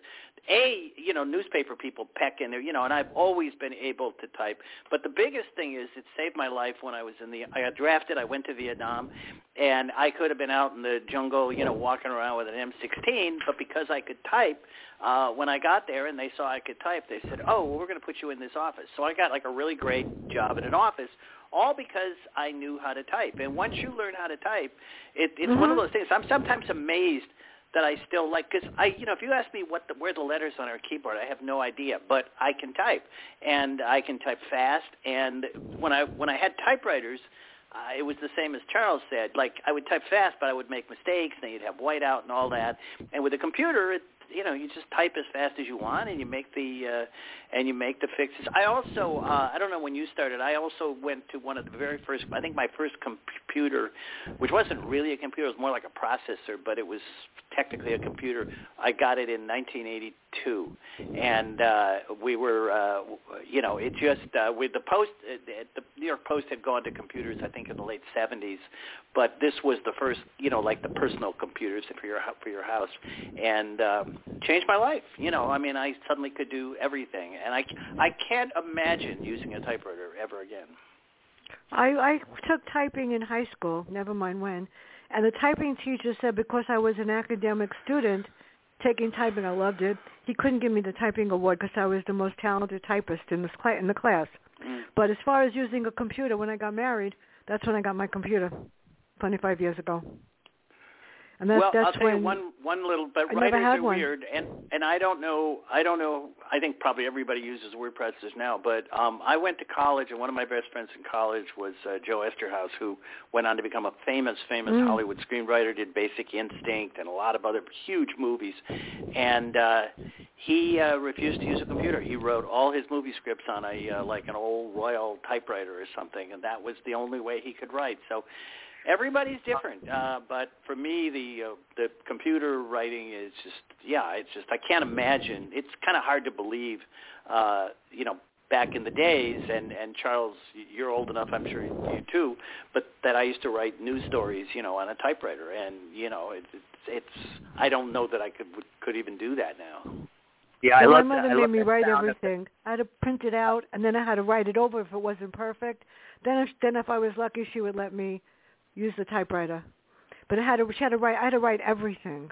A, you know, newspaper people peck in there, you know, and I've always always been able to type, but the biggest thing is it saved my life when I was in the I got drafted. I went to Vietnam, and I could have been out in the jungle, you know, walking around with an M sixteen, but because I could type, uh, when I got there and they saw I could type, they said, oh, well, we're going to put you in this office. So I got like a really great job at an office, all because I knew how to type. And once you learn how to type, it, it's mm-hmm. one of those things. I'm sometimes amazed that I still like, because I, you know, if you ask me what the, where the letters on our keyboard, I have no idea, but I can type, and I can type fast. And when I when I had typewriters, uh, it was the same as Charles said. Like I would type fast, but I would make mistakes, and you'd have whiteout and all that. And with a computer, it's you know, you just type as fast as you want, and you make the uh, and you make the fixes. I also, uh, I don't know when you started, I also went to one of the very first, I think my first computer, which wasn't really a computer, it was more like a processor, but it was technically a computer. I got it in nineteen eighty-two, and uh, we were, uh, you know, it just uh, with the Post, uh, the New York Post had gone to computers, I think, in the late seventies, but this was the first, you know, like the personal computers for your for your house, and um, changed my life. You know, I mean, I suddenly could do everything, and I, I can't imagine using a typewriter ever again. I, I took typing in high school, never mind when, and the typing teacher said because I was an academic student taking typing, I loved it, he couldn't give me the typing award because I was the most talented typist in the cl- in the class. Mm. But as far as using a computer, when I got married, that's when I got my computer, twenty-five years ago. And that's, well, that's I'll tell when you one, one little, but I writers are one. weird, and, and I don't know, I don't know, I think probably everybody uses word processors now, but um, I went to college, and one of my best friends in college was uh, Joe Esterhaus, who went on to become a famous, famous mm. Hollywood screenwriter, did Basic Instinct and a lot of other huge movies, and uh, he uh, refused to use a computer. He wrote all his movie scripts on a, uh, like an old Royal typewriter or something, and that was the only way he could write, so... Everybody's different, uh, but for me, the uh, the computer writing is just, yeah, it's just, I can't imagine. It's kind of hard to believe, uh, you know, back in the days, and, and Charles, you're old enough, I'm sure you too, but that I used to write news stories, you know, on a typewriter, and, you know, it, it's, it's, I don't know that I could could even do that now. Yeah, I My love mother that. made I me write everything. I had to print it out, and then I had to write it over if it wasn't perfect. Then if, then if I was lucky, she would let me use the typewriter, but I had to, she had to write. I had to write everything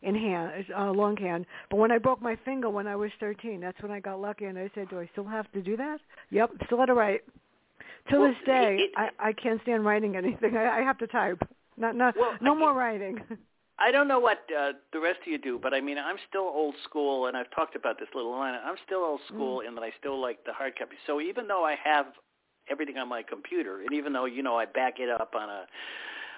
in hand, uh, longhand. But when I broke my finger when I was thirteen, that's when I got lucky, and I said, "Do I still have to do that?" Yep, still had to write. To well, this day, it, it, I, I can't stand writing anything. I, I have to type. Not, not, well, no I, more writing. I don't know what uh, the rest of you do, but I mean, I'm still old school, and I've talked about this little line. I'm still old school, mm. in that I still like the hard copy. So even though I have everything on my computer, and even though, you know, I back it up on a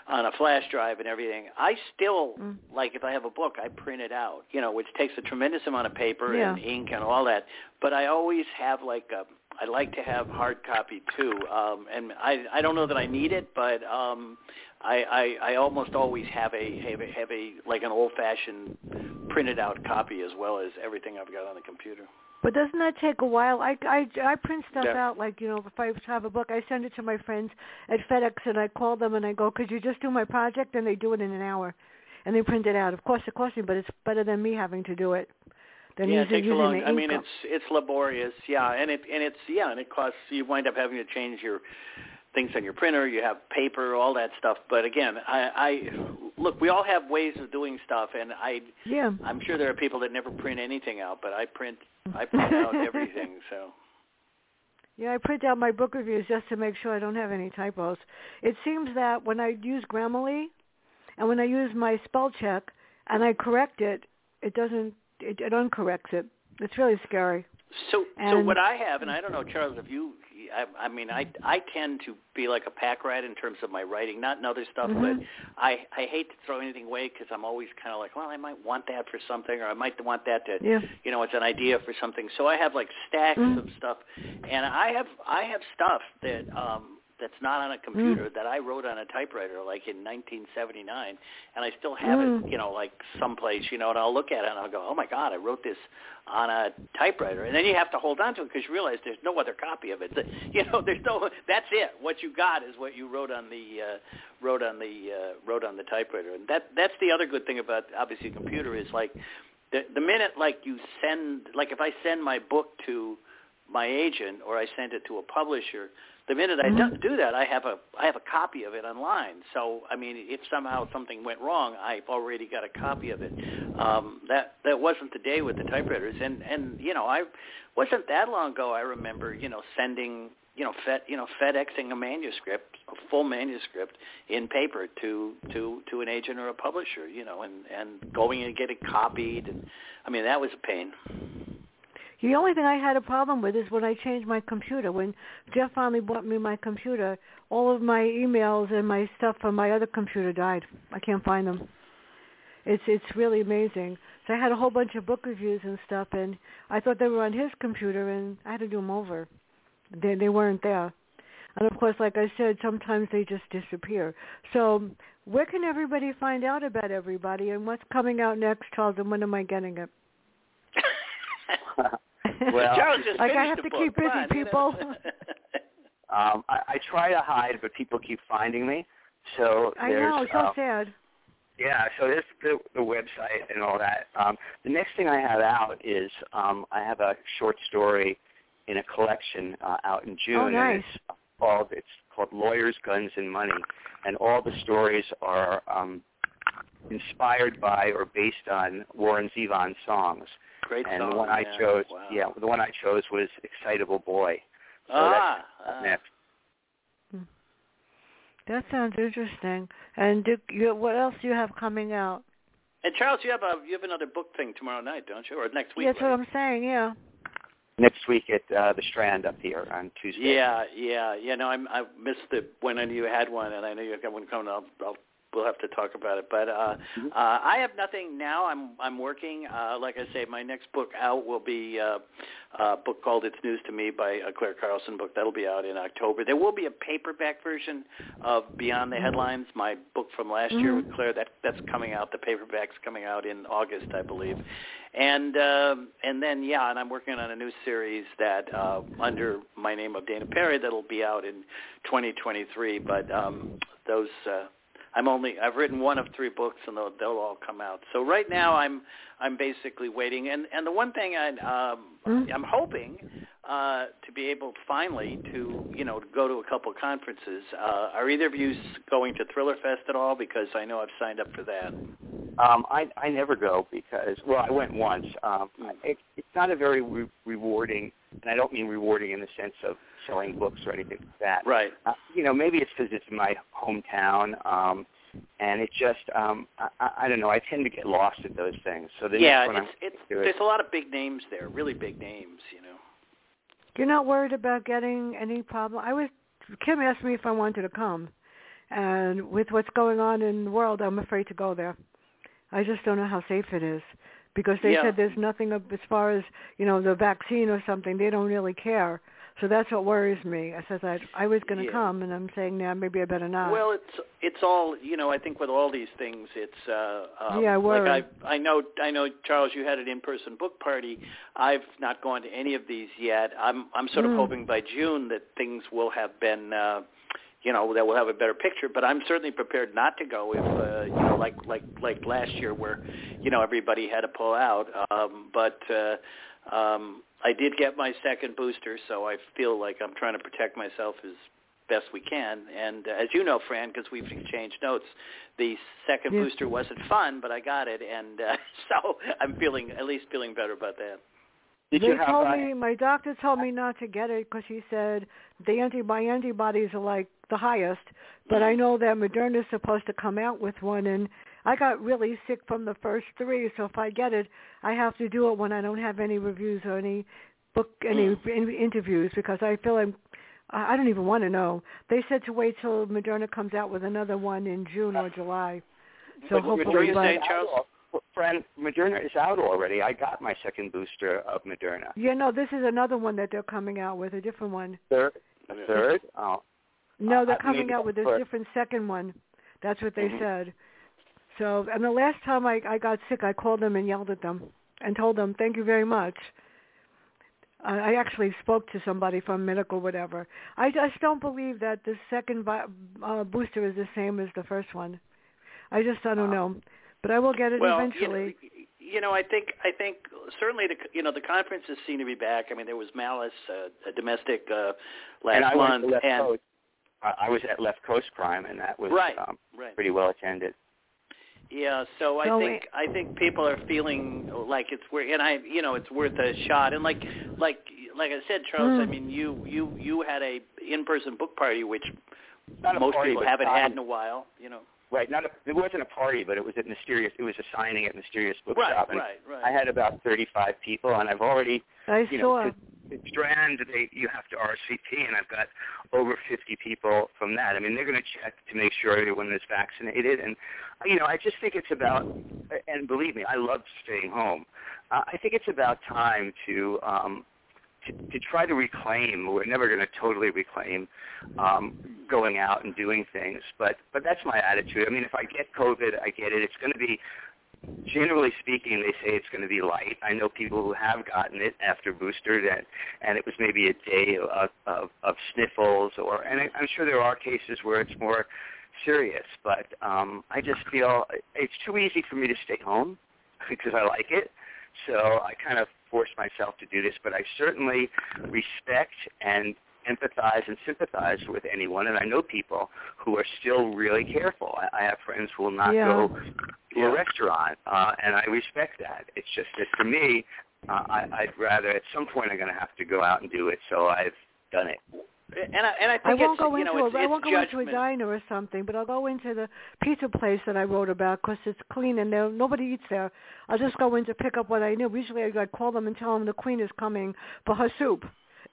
on a flash drive and everything, I still, mm. like, if I have a book, I print it out, you know, which takes a tremendous amount of paper yeah. and ink and all that, but I always have, like, a, I like to have hard copy, too, um, and I I don't know that I need it, but um, I, I, I almost always have a, have a, have a, like, an old-fashioned printed-out copy as well as everything I've got on the computer. But doesn't that take a while? I, I, I print stuff yeah. out, like, you know, if I have a book, I send it to my friends at FedEx, and I call them, and I go, could you just do my project? And they do it in an hour, and they print it out. Of course, it costs me, but it's better than me having to do it. Than yeah, using, it takes using a long, I mean, it's, it's laborious, yeah, and it and it's, yeah, and it costs, you wind up having to change your things on your printer, you have paper, all that stuff. But again, I, I look, we all have ways of doing stuff, and I, yeah. I'm sure there are people that never print anything out, but I print, I print out everything. So, yeah, I print out my book reviews just to make sure I don't have any typos. It seems that when I use Grammarly, and when I use my spell check, and I correct it, it doesn't, it, it uncorrects it. It's really scary. So, and so what I have, and I don't know, Charles, if you, I, I mean, I, I tend to be like a pack rat in terms of my writing, not in other stuff, mm-hmm. but I, I hate to throw anything away because I'm always kind of like, well, I might want that for something, or I might want that to, yeah. you know, it's an idea for something. So I have like stacks mm-hmm. of stuff, and I have, I have stuff that, um, that's not on a computer mm. that I wrote on a typewriter, like in nineteen seventy-nine, and I still have mm. it, you know, like someplace, you know, and I'll look at it and I'll go, oh, my God, I wrote this on a typewriter. And then you have to hold on to it because you realize there's no other copy of it. You know, there's no, that's it. What you got is what you wrote on the, uh, wrote on the, uh, wrote on the typewriter. And that, that's the other good thing about, obviously, a computer is, like, the, the minute, like, you send, like, if I send my book to my agent or I send it to a publisher, the minute I do that, I have a I have a copy of it online. So, I mean, if somehow something went wrong, I've already got a copy of it. Um, that that wasn't the day with the typewriters, and, and you know, I wasn't that long ago. I remember, you know, sending, you know, fed, you know, FedExing a manuscript, a full manuscript in paper to, to, to an agent or a publisher, you know, and, and going and getting copied. And, I mean, that was a pain. The only thing I had a problem with is when I changed my computer. When Jeff finally bought me my computer, all of my emails and my stuff from my other computer died. I can't find them. It's it's really amazing. So I had a whole bunch of book reviews and stuff, and I thought they were on his computer, and I had to do them over. They they weren't there. And, of course, like I said, sometimes they just disappear. So where can everybody find out about everybody, and what's coming out next, Charles, and when am I getting it? Well, Charles just like I have to book. Keep busy, on, people. You know? um, I, I try to hide, but people keep finding me. So I know, it's so um, sad. Yeah, so there's the, the website and all that. Um, the next thing I have out is um, I have a short story in a collection uh, out in June. Oh, nice. And it's, called, it's called Lawyers, Guns, and Money. And all the stories are um, inspired by or based on Warren Zevon songs. Great and song, the one I yeah. chose, wow. yeah, the one I chose was "Excitable Boy." So ah, that's uh, next. That sounds interesting. And do, you, what else do you have coming out? And Charles, you have a you have another book thing tomorrow night, don't you, or next week? That's right? What I'm saying. Yeah. Next week at uh, the Strand up here on Tuesday. Yeah, yeah, yeah. No, I'm, I missed it when I knew you had one, and I know you got one coming up. I'll, I'll, We'll have to talk about it, but uh, mm-hmm. uh, I have nothing now. I'm I'm working. Uh, like I say, my next book out will be uh, a book called "It's News to Me" by a Claire Carlson book. That'll be out in October. There will be a paperback version of "Beyond the Headlines," my book from last mm-hmm. year with Claire. That that's coming out. The paperback's coming out in August, I believe. And um, and then yeah, and I'm working on a new series that uh, under my name of Dana Perry that'll be out in twenty twenty-three. But um, those. Uh, I'm only I've written one of three books, and they'll, they'll all come out. So right now I'm I'm basically waiting. And, and the one thing I um, I'm hoping uh, to be able finally to you know to go to a couple of conferences. Uh, are either of you going to Thriller Fest at all? Because I know I've signed up for that. Um, I I never go because well I went once. Um, it, it's not a very re- rewarding, and I don't mean rewarding in the sense of selling books or anything like that. Right. Uh, you know, maybe it's because it's my hometown, um, and it just, um, I, I don't know, I tend to get lost at those things. So yeah, it's, it's, there's it. a lot of big names there, really big names, you know. You're not worried about getting any problem? I was, Kim asked me if I wanted to come, and with what's going on in the world, I'm afraid to go there. I just don't know how safe it is. Because they yeah. said there's nothing as far as, you know, the vaccine or something. They don't really care. So that's what worries me. I said I, I was going to yeah. come, and I'm saying now nah, maybe I better not. Well, it's it's all, you know, I think with all these things, it's uh, um, yeah, I worry. Like I I know I know Charles, you had an in-person book party. I've not gone to any of these yet. I'm I'm sort of mm. hoping by June that things will have been. Uh, You know that we'll have a better picture, but I'm certainly prepared not to go if, uh, you know, like like like last year where, you know, everybody had to pull out. Um, but uh, um, I did get my second booster, so I feel like I'm trying to protect myself as best we can. And uh, as you know, Fran, because we've exchanged notes, the second yeah. booster wasn't fun, but I got it, and uh, so I'm feeling at least feeling better about that. Did they told a, me, my doctor told me not to get it because he said the anti my antibodies are like the highest, but I know that Moderna is supposed to come out with one, and I got really sick from the first three, so if I get it, I have to do it when I don't have any reviews or any book, any interviews, because I feel I'm, I don't even want to know. They said to wait till Moderna comes out with another one in June or July. So but hopefully, but, saying, Charles? Friend, Moderna is out already. I got my second booster of Moderna. Yeah, no, this is another one that they're coming out with, a different one. Third? A third? Oh. No, they're uh, coming out with a first. different second one. That's what they mm-hmm. said. So, and the last time I, I got sick, I called them and yelled at them and told them, thank you very much. Uh, I actually spoke to somebody from medical whatever. I just don't believe that the second uh, booster is the same as the first one. I just, I don't wow. know. But I will get it well, eventually. You know, you know, I think I think certainly the you know the conferences seem to be back. I mean, there was Malice, uh, a domestic uh, last and I month, went to Left and Coast. I was at Left Coast Crime, and that was right, um, right. pretty well attended. Yeah, so I no, think wait. I think people are feeling like it's worth, and I you know it's worth a shot. And like like like I said, Charles, mm. I mean, you you you had a in-person book party, which Not most party, people haven't um, had in a while, you know. Right, not a, it wasn't a party, but it was at mysterious. It was a signing at Mysterious Bookshop. Right, right, right. I had about thirty-five people, and I've already, I you know, saw. Strand, they, you have to R S V P, and I've got over fifty people from that. I mean, they're going to check to make sure everyone is vaccinated. And, you know, I just think it's about, and believe me, I love staying home. Uh, I think it's about time to, um, to to try to reclaim. We're never going to totally reclaim um, going out and doing things, but, but that's my attitude. I mean, if I get COVID, I get it. It's going to be, generally speaking, they say it's going to be light. I know people who have gotten it after booster, that, and it was maybe a day of, of, of sniffles, or, and I, I'm sure there are cases where it's more serious. But um, I just feel it's too easy for me to stay home because I like it. So I kind of force myself to do this. But I certainly respect and empathize and sympathize with anyone, and I know people who are still really careful. I, I have friends who will not yeah. go to a restaurant, uh, and I respect that. It's just that for me, uh, I, I'd rather at some point I'm going to have to go out and do it, so I've done it. And I, and I, think I won't, it's, go, into know, a, it's, I won't go into a diner or something, but I'll go into the pizza place that I wrote about because it's clean and nobody eats there. I'll just go in to pick up what I knew. Usually I'd call them and tell them the queen is coming for her soup,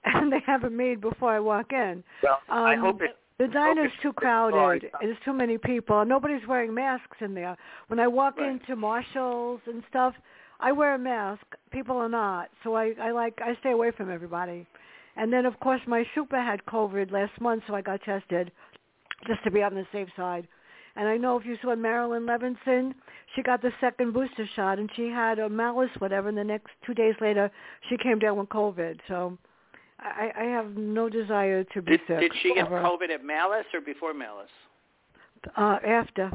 and they haven't made before I walk in. Well, um, I hope it, the diner's hope too crowded. There's too many people. Nobody's wearing masks in there. When I walk right. into Marshalls and stuff, I wear a mask. People are not. So I, I like I stay away from everybody. And then, of course, my super had COVID last month, so I got tested just to be on the safe side. And I know if you saw Marilyn Levinson, she got the second booster shot, and she had a malice, whatever, and the next two days later, she came down with COVID. So I, I have no desire to be did, sick. Did she ever. get COVID at Malice or before Malice? Uh, after,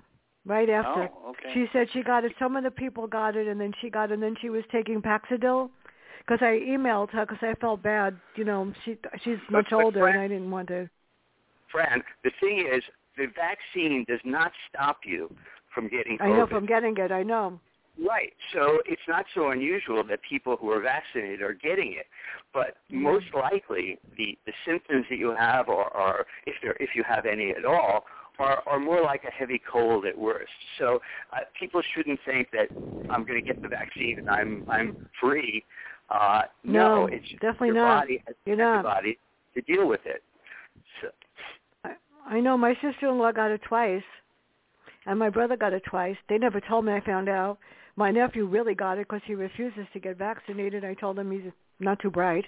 right after. Oh, okay. She said she got it. Some of the people got it, and then she got it, and then she was taking Paxil because I emailed her because I felt bad. You know, she she's much but, but older, Fran, and I didn't want to. Fran, the thing is, the vaccine does not stop you from getting COVID. I know, from getting it, I know. Right. So it's not so unusual that people who are vaccinated are getting it. But most likely the, the symptoms that you have are, are if there if you have any at all, are, are more like a heavy cold at worst. So uh, people shouldn't think that I'm going to get the vaccine and I'm I'm free. Uh, no, no, it's definitely your not. Body has You're antibodies not. to deal with it. So. I, I know my sister-in-law got it twice, and my brother got it twice. They never told me. I found out. My nephew really got it because he refuses to get vaccinated. I told him he's not too bright.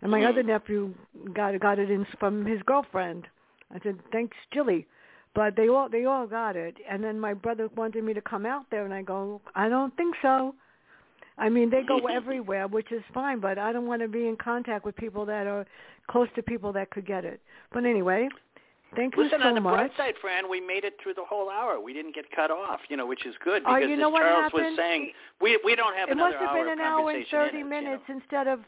And my other nephew got, got it in, from his girlfriend. I said, thanks, Jilly. But they all they all got it. And then my brother wanted me to come out there, and I go, I don't think so. I mean, they go everywhere, which is fine, but I don't want to be in contact with people that are close to people that could get it. But anyway, thank you Listen, so much. Listen, on the bright side, Fran, we made it through the whole hour. We didn't get cut off, you know, which is good because uh, you know as Charles was saying, we we don't have it another hour of conversation. It must have been an hour and thirty it, minutes you know? instead of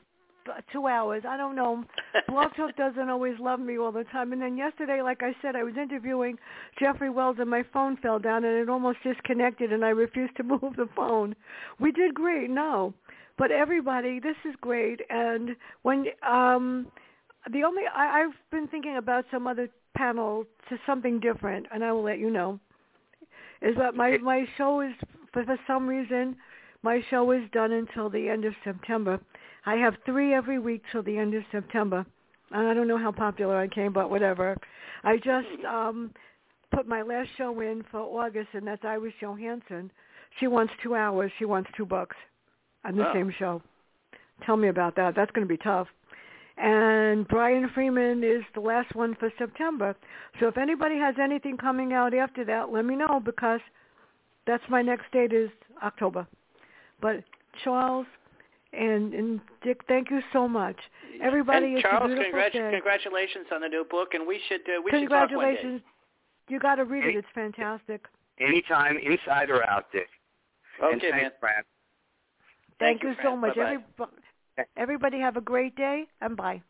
two hours. I don't know. Blog Talk doesn't always love me all the time. And then yesterday, like I said, I was interviewing Jeffrey Wells, and my phone fell down, and it almost disconnected, and I refused to move the phone. We did great, no. But everybody, this is great. And when um, the only I, I've been thinking about some other panel to something different, and I will let you know, is that my, my show is, for, for some reason, my show is done until the end of September. I have three every week till the end of September. And I don't know how popular I came, but whatever. I just um, put my last show in for August, and that's Iris Johansson. She wants two hours. She wants two bucks on the oh. same show. Tell me about that. That's going to be tough. And Brian Freeman is the last one for September. So if anybody has anything coming out after that, let me know, because that's my next date is October. But Charles and, and Dick, thank you so much. Everybody, and it's Charles, a beautiful congrats, day. Congratulations on the new book, and we should uh, we should talk one day. Congratulations. You got to read Any, it. It's fantastic. Anytime, inside or out, Dick. Okay, and thanks, man. Brad. Thank, thank you, Brad. so much. Everybody, everybody have a great day, and bye.